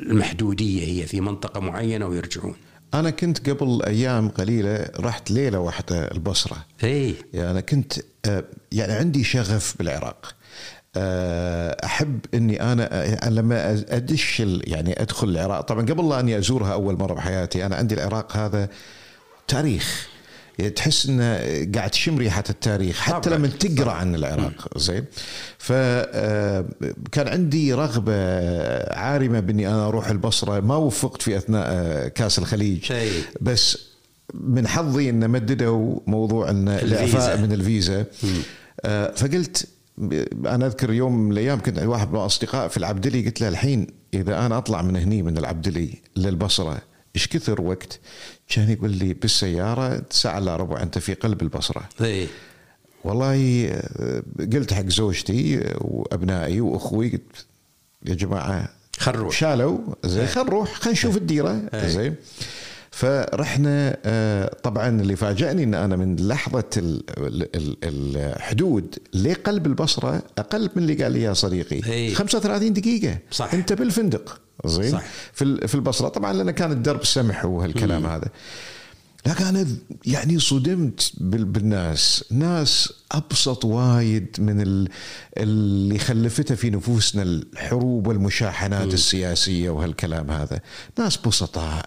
المحدودية هي في منطقة معينة ويرجعون. أنا كنت قبل أيام قليلة رحت ليلة واحدة البصرة. أي. يعني أنا كنت يعني عندي شغف بالعراق، أحب أني أنا لما أدش يعني أدخل العراق، طبعا قبل أني أزورها أول مرة بحياتي، أنا عندي العراق هذا تاريخ، تحس إنه قاعد تشم ريحة التاريخ حتى لما تقرأ عن العراق. زين. فكان عندي رغبة عارمة بإني أنا أروح البصرة، ما وفقت في أثناء كاس الخليج، بس من حظي إن مددوا موضوع إن الإعفاء من الفيزا. فقلت أنا أذكر يوم من الأيام كنت عند واحد من أصدقاء في العبدلي، قلت له الحين إذا أنا أطلع من هني من العبدلي للبصرة إيش كثر وقت؟ كان يقول لي بالسيارة ساعة إلا ربع، أنت في قلب البصرة. إيه. والله قلت حق زوجتي وأبنائي وأخوي، قلت يا جماعة خلروح، شالوا زي خلروح، خلينا نشوف الديرة. إيه. زي فرحنا. طبعا اللي فاجأني أن أنا من لحظة الحدود لقلب البصرة أقل من اللي قال لي يا صديقي. إيه. 35 دقيقة. صح. أنت بالفندق. زين. في البصرة طبعا لأن كان الدرب سمح وهالكلام هذا، لكن أنا يعني صدمت بالناس، ناس أبسط وايد من اللي خلفته في نفوسنا الحروب والمشاحنات السياسية وهالكلام هذا. ناس بسطاء،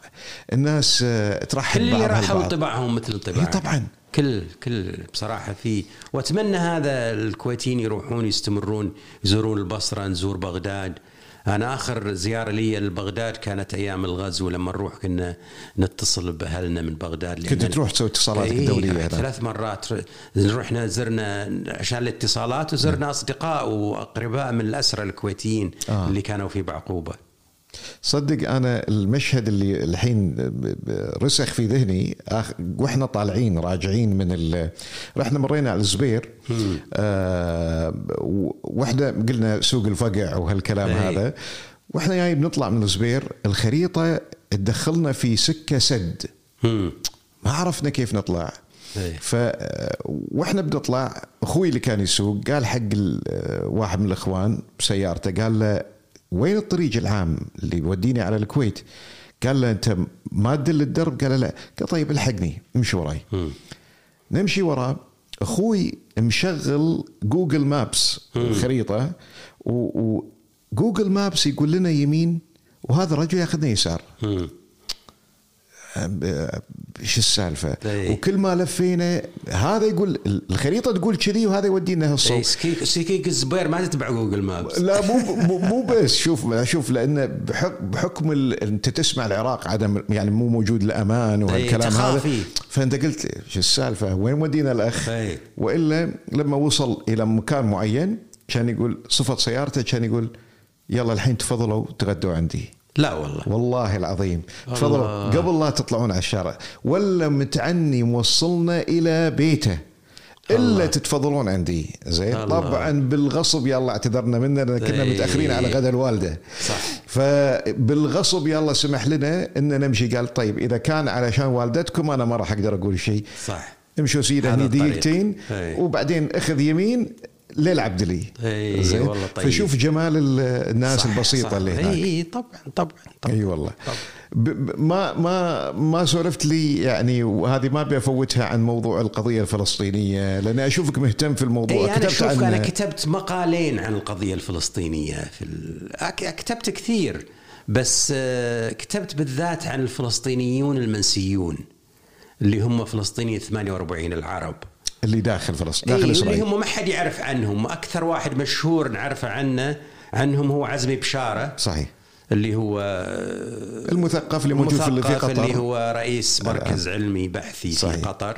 الناس ترحب بعض، اللي راحوا طباعهم مثل طباعنا طبعا، كل بصراحة في. وأتمنى هذا الكويتيين يروحون يستمرون يزورون البصرة، نزور بغداد. أنا آخر زيارة لي لبغداد كانت أيام الغزو، لما نروح كنا نتصل بأهلنا من بغداد. كنت تروح تسوي اتصالات دولية؟ 3 مرات رحنا زرنا عشان الاتصالات، وزرنا أصدقاء وأقرباء من الأسرى الكويتيين اللي كانوا في بعقوبة. صدق أنا المشهد اللي الحين رسخ في ذهني وإحنا طالعين راجعين من رحنا مرينا على الزبير، وإحنا قلنا سوق الفقع وهالكلام هذا، وإحنا جاي بنطلع من الزبير الخريطة تدخلنا في سكة سد، ما عرفنا كيف نطلع. فاحنا بنطلع أخوي اللي كان يسوق قال حق واحد من الإخوان بسيارته، قال له وين الطريق العام اللي يوديني على الكويت؟ قال له أنت ما تدل الدرب؟ قال له لا. قال طيب الحقني امشي وراي. نمشي وراه، أخوي مشغل جوجل مابس الخريطة، وجوجل مابس يقول لنا يمين، وهذا الرجل ياخذنا يسار. شو السالفة؟ وكل ما لفينا هذا يقول الخريطة تقول كذي، وهذا يودينا هالصوب. سكيك الزبير ما تتبع جوجل مابس. لا مو بس شوف لأنه بحكم أنت تسمع العراق عدم يعني مو موجود الأمان وهالكلام هذا، فأنت قلت شو السالفة وين ودينا الأخ؟ وإلا لما وصل إلى مكان معين كان يقول صفة سيارته، كان يقول يلا الحين تفضلوا تغدوا عندي. لا والله العظيم تفضلوا قبل لا تطلعون على الشارع، ولا متعني موصلنا إلى بيته إلا تتفضلون عندي. زين طبعا بالغصب يلا اعتذرنا منه، كنا متأخرين على غدا الوالدة صح، فبالغصب يلا سمح لنا إن نمشي. قال طيب إذا كان علشان والدتكم أنا ما راح أقدر أقول شيء، صح امشوا سيدة هني دقيقتين وبعدين أخذ يمين للعبدلي. والله طيب. فشوف جمال الناس صح البسيطة صح اللي هناك. اي طبعا اي والله ما سولفت لي يعني، وهذه ما بفوتها عن موضوع القضية الفلسطينية لأن أشوفك مهتم في الموضوع. أنا كتبت مقالين عن القضية الفلسطينية كتبت كثير، بس كتبت بالذات عن الفلسطينيون المنسيون اللي هم فلسطيني 48 العرب اللي داخل فلسطين داخل إسرائيل، اللي هم ما حد يعرف عنهم. أكثر واحد مشهور نعرفه عنهم هو عزمي بشارة، صحيح، اللي هو المثقف اللي موجود في قطر، اللي هو رئيس مركز علمي بحثي صحيح في قطر.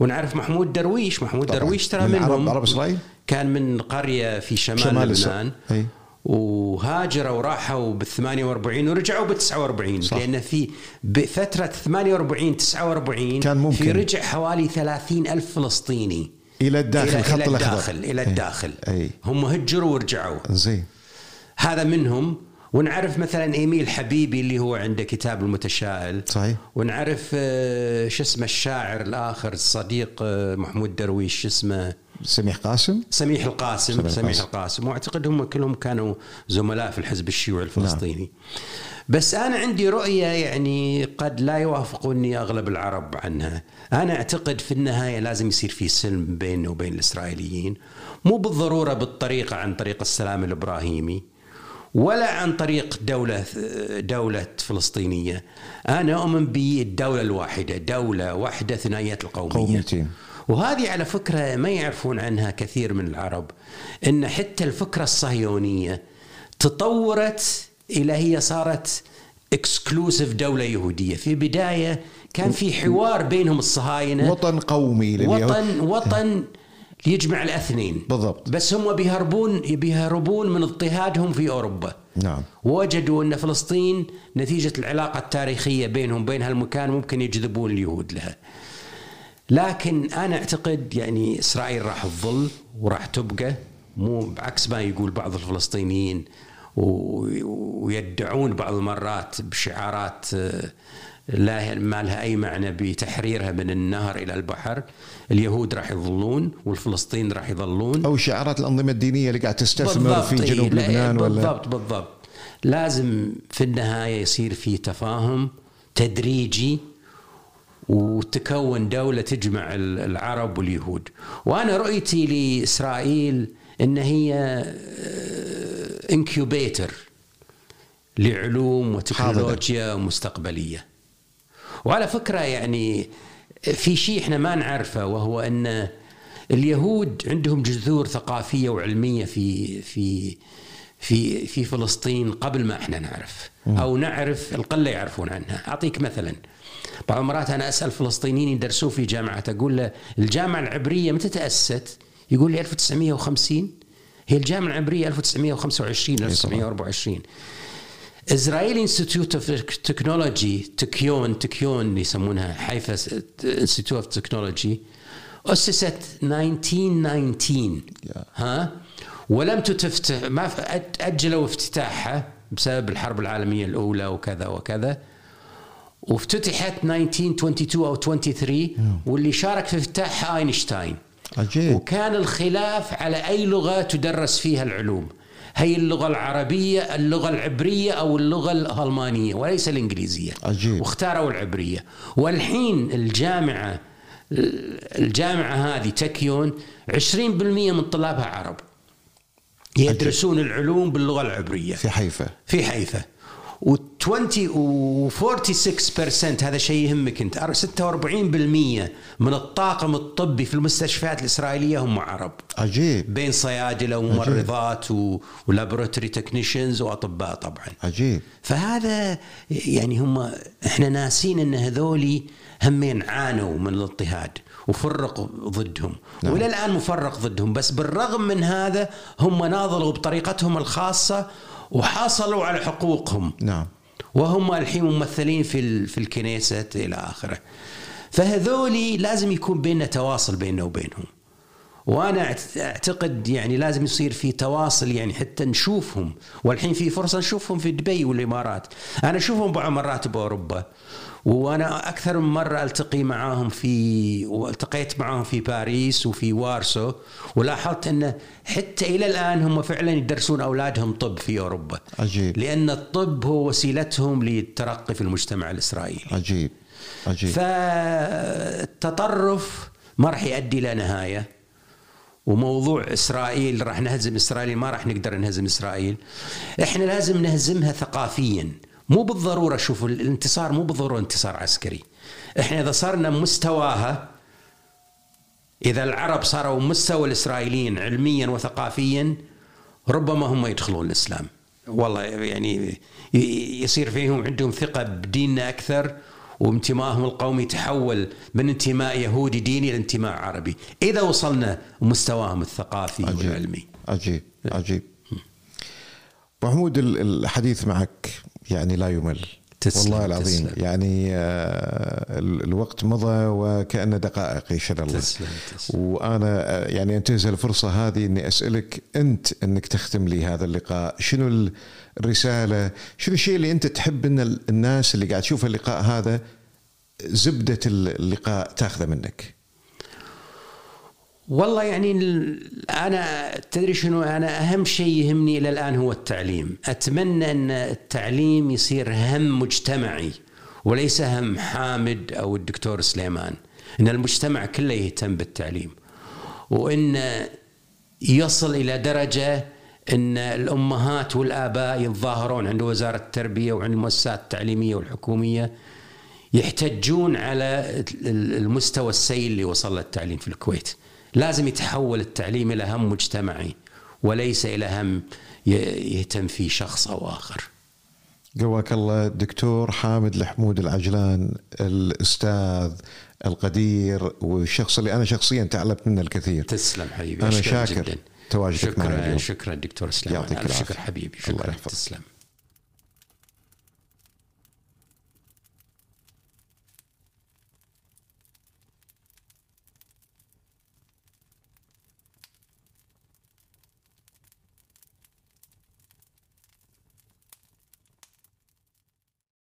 ونعرف محمود درويش. محمود درويش ترى من عرب إسرائيل، كان من قرية في شمال لبنان، وهاجروا وراحوا بال48 ورجعوا بال49، لأن في بفترة 48-49 كان ممكن في رجع حوالي 30,000 فلسطيني إلى الداخل، خط الأخضر إلى الداخل. هم هجروا ورجعوا، زين هذا منهم. ونعرف مثلا إيميل حبيبي اللي هو عنده كتاب المتشائل، صحيح. ونعرف شو اسمه الشاعر الآخر الصديق محمود درويش، شو اسمه، سميح قاسم، سميح القاسم، سميح القاسم. واعتقد هم كلهم كانوا زملاء في الحزب الشيوعي الفلسطيني. بس أنا عندي رؤية يعني قد لا يوافقني أغلب العرب عنها. أنا أعتقد في النهاية لازم يصير في سلم بيننا وبين الإسرائيليين، مو بالضرورة بالطريقة عن طريق السلام الإبراهيمي ولا عن طريق دولة فلسطينية. أنا أؤمن بالدولة الواحدة، دولة واحدة ثنائية القومية. وهذه على فكرة ما يعرفون عنها كثير من العرب، إن حتى الفكرة الصهيونية تطورت إلى هي صارت إكسكلوسيف دولة يهودية. في بداية كان في حوار بينهم الصهاينة، وطن قومي لليهود، وطن يجمع الاثنين بالضبط. بس هم بيهربون من اضطهادهم في أوروبا. نعم. وجدوا أن فلسطين نتيجة العلاقة التاريخية بينهم بين هالمكان ممكن يجذبون اليهود لها. لكن أنا أعتقد يعني إسرائيل راح تظل وراح تبقى، مو بعكس ما يقول بعض الفلسطينيين ويدعون بعض المرات بشعارات لا ما لها أي معنى بتحريرها من النهر إلى البحر. اليهود راح يظلون والفلسطين راح يظلون، أو شعارات الأنظمة الدينية اللي قاعد تستثمر في جنوب لبنان. بالضبط. لازم في النهاية يصير في تفاهم تدريجي وتكون دولة تجمع العرب واليهود. وأنا رؤيتي لإسرائيل إن هي إنكيوبيتر لعلوم وتكنولوجيا مستقبلية. وعلى فكرة يعني في شيء إحنا ما نعرفه، وهو أن اليهود عندهم جذور ثقافية وعلمية في في في في فلسطين قبل ما إحنا نعرف، أو نعرف القلة يعرفون عنها. أعطيك مثلاً، بعض المرات أنا أسأل فلسطينيين يدرسوا في جامعة، أقول له الجامعة العبرية متى تأسست؟ يقول لي 1950. هي الجامعة العبرية 1925 1924. إسرائيل إنستيتيوت أوف تكنولوجي، تكيون يسمونها، حيفا إنستيتيوت أوف تكنولوجي، أسست 1919. ها ولم تفتح، ما أجلوا افتتاحها بسبب الحرب العالمية الأولى وكذا وكذا، وافتتحت 1922 أو 23، واللي شارك في افتتاحها أينشتاين. وكان الخلاف على أي لغة تدرس فيها العلوم، هي اللغة العربية، اللغة العبرية أو اللغة الألمانية وليس الإنجليزية. عجيب. واختاروا العبرية. والحين الجامعة هذه تكيون 20% من طلابها عرب يدرسون العلوم باللغة العبرية في حيفا. في حيفا. و46% هذا شيء يهمك أنت، 46% من الطاقم الطبي في المستشفيات الإسرائيلية هم عرب. عجيب. بين صيادلة وممرضات ولابوراتوري تكنيشنز وأطباء طبعا. عجيب. فهذا يعني هم إحنا ناسين أن هذولي همين عانوا من الاضطهاد وفرقوا ضدهم. نعم. وإلى الآن مفرق ضدهم، بس بالرغم من هذا هم ناضلوا بطريقتهم الخاصة وحصلوا على حقوقهم. نعم. وهم الحين ممثلين في الكنيسة إلى آخره. فهذولي لازم يكون بيننا تواصل بيننا وبينهم، وأنا أعتقد يعني لازم يصير في تواصل يعني حتى نشوفهم. والحين في فرصة نشوفهم في دبي والإمارات، أنا أشوفهم بعض مرات بأوروبا، وأنا أكثر من مرة ألتقي معاهم والتقيت معاهم في باريس وفي وارسو، ولاحظت أنه حتى إلى الآن هم فعلا يدرسون أولادهم طب في أوروبا. عجيب. لأن الطب هو وسيلتهم للترقي في المجتمع الإسرائيلي. عجيب. عجيب. فالتطرف ما رح يؤدي لا نهاية، وموضوع إسرائيل راح نهزم إسرائيل، ما راح نقدر نهزم إسرائيل. إحنا لازم نهزمها ثقافيا، مو بالضرورة. شوفوا الانتصار مو بالضرورة انتصار عسكري. إحنا إذا صرنا مستواها، إذا العرب صاروا مستوى الإسرائيليين علميا وثقافيا، ربما هم يدخلون الإسلام. والله يعني يصير فيهم عندهم ثقة بديننا أكثر، وانتمائهم القومي تحول من انتماء يهودي ديني لانتماء عربي، إذا وصلنا مستواهم الثقافي. عجيب. والعلمي. عجيب. عجيب. محمود، الحديث معك يعني لا يمل. تسلم. والله العظيم. تسلم. يعني الوقت مضى وكأنه دقائق. يشهد الله. تسلم. تسلم. وأنا يعني أنتهز الفرصة هذه أني أسألك أنت أنك تختم لي هذا اللقاء. شنو الرسالة، شنو الشيء اللي أنت تحب أن الناس اللي قاعد تشوف اللقاء هذا، زبدة اللقاء تأخذه منك؟ والله يعني أنا تدري شنو، أنا أهم شيء يهمني إلى الآن هو التعليم. أتمنى أن التعليم يصير هم مجتمعي وليس هم حامد أو الدكتور سليمان، أن المجتمع كله يهتم بالتعليم، وأن يصل إلى درجة أن الأمهات والآباء يتظاهرون عند وزارة التربية وعند المؤسسات التعليمية والحكومية، يحتجون على المستوى السيء اللي وصل للتعليم في الكويت. لازم يتحول التعليم إلى هم مجتمعي وليس إلى هم يهتم فيه شخص أو آخر. قواك الله دكتور حامد الحمود العجلان، الأستاذ القدير والشخص اللي أنا شخصيا تعلمت منه الكثير. تسلم حبيبي. أنا شاكر تواجدك معنا اليوم. شكرا دكتور سليمان. شكرا حبيبي. شكرا. تسلم.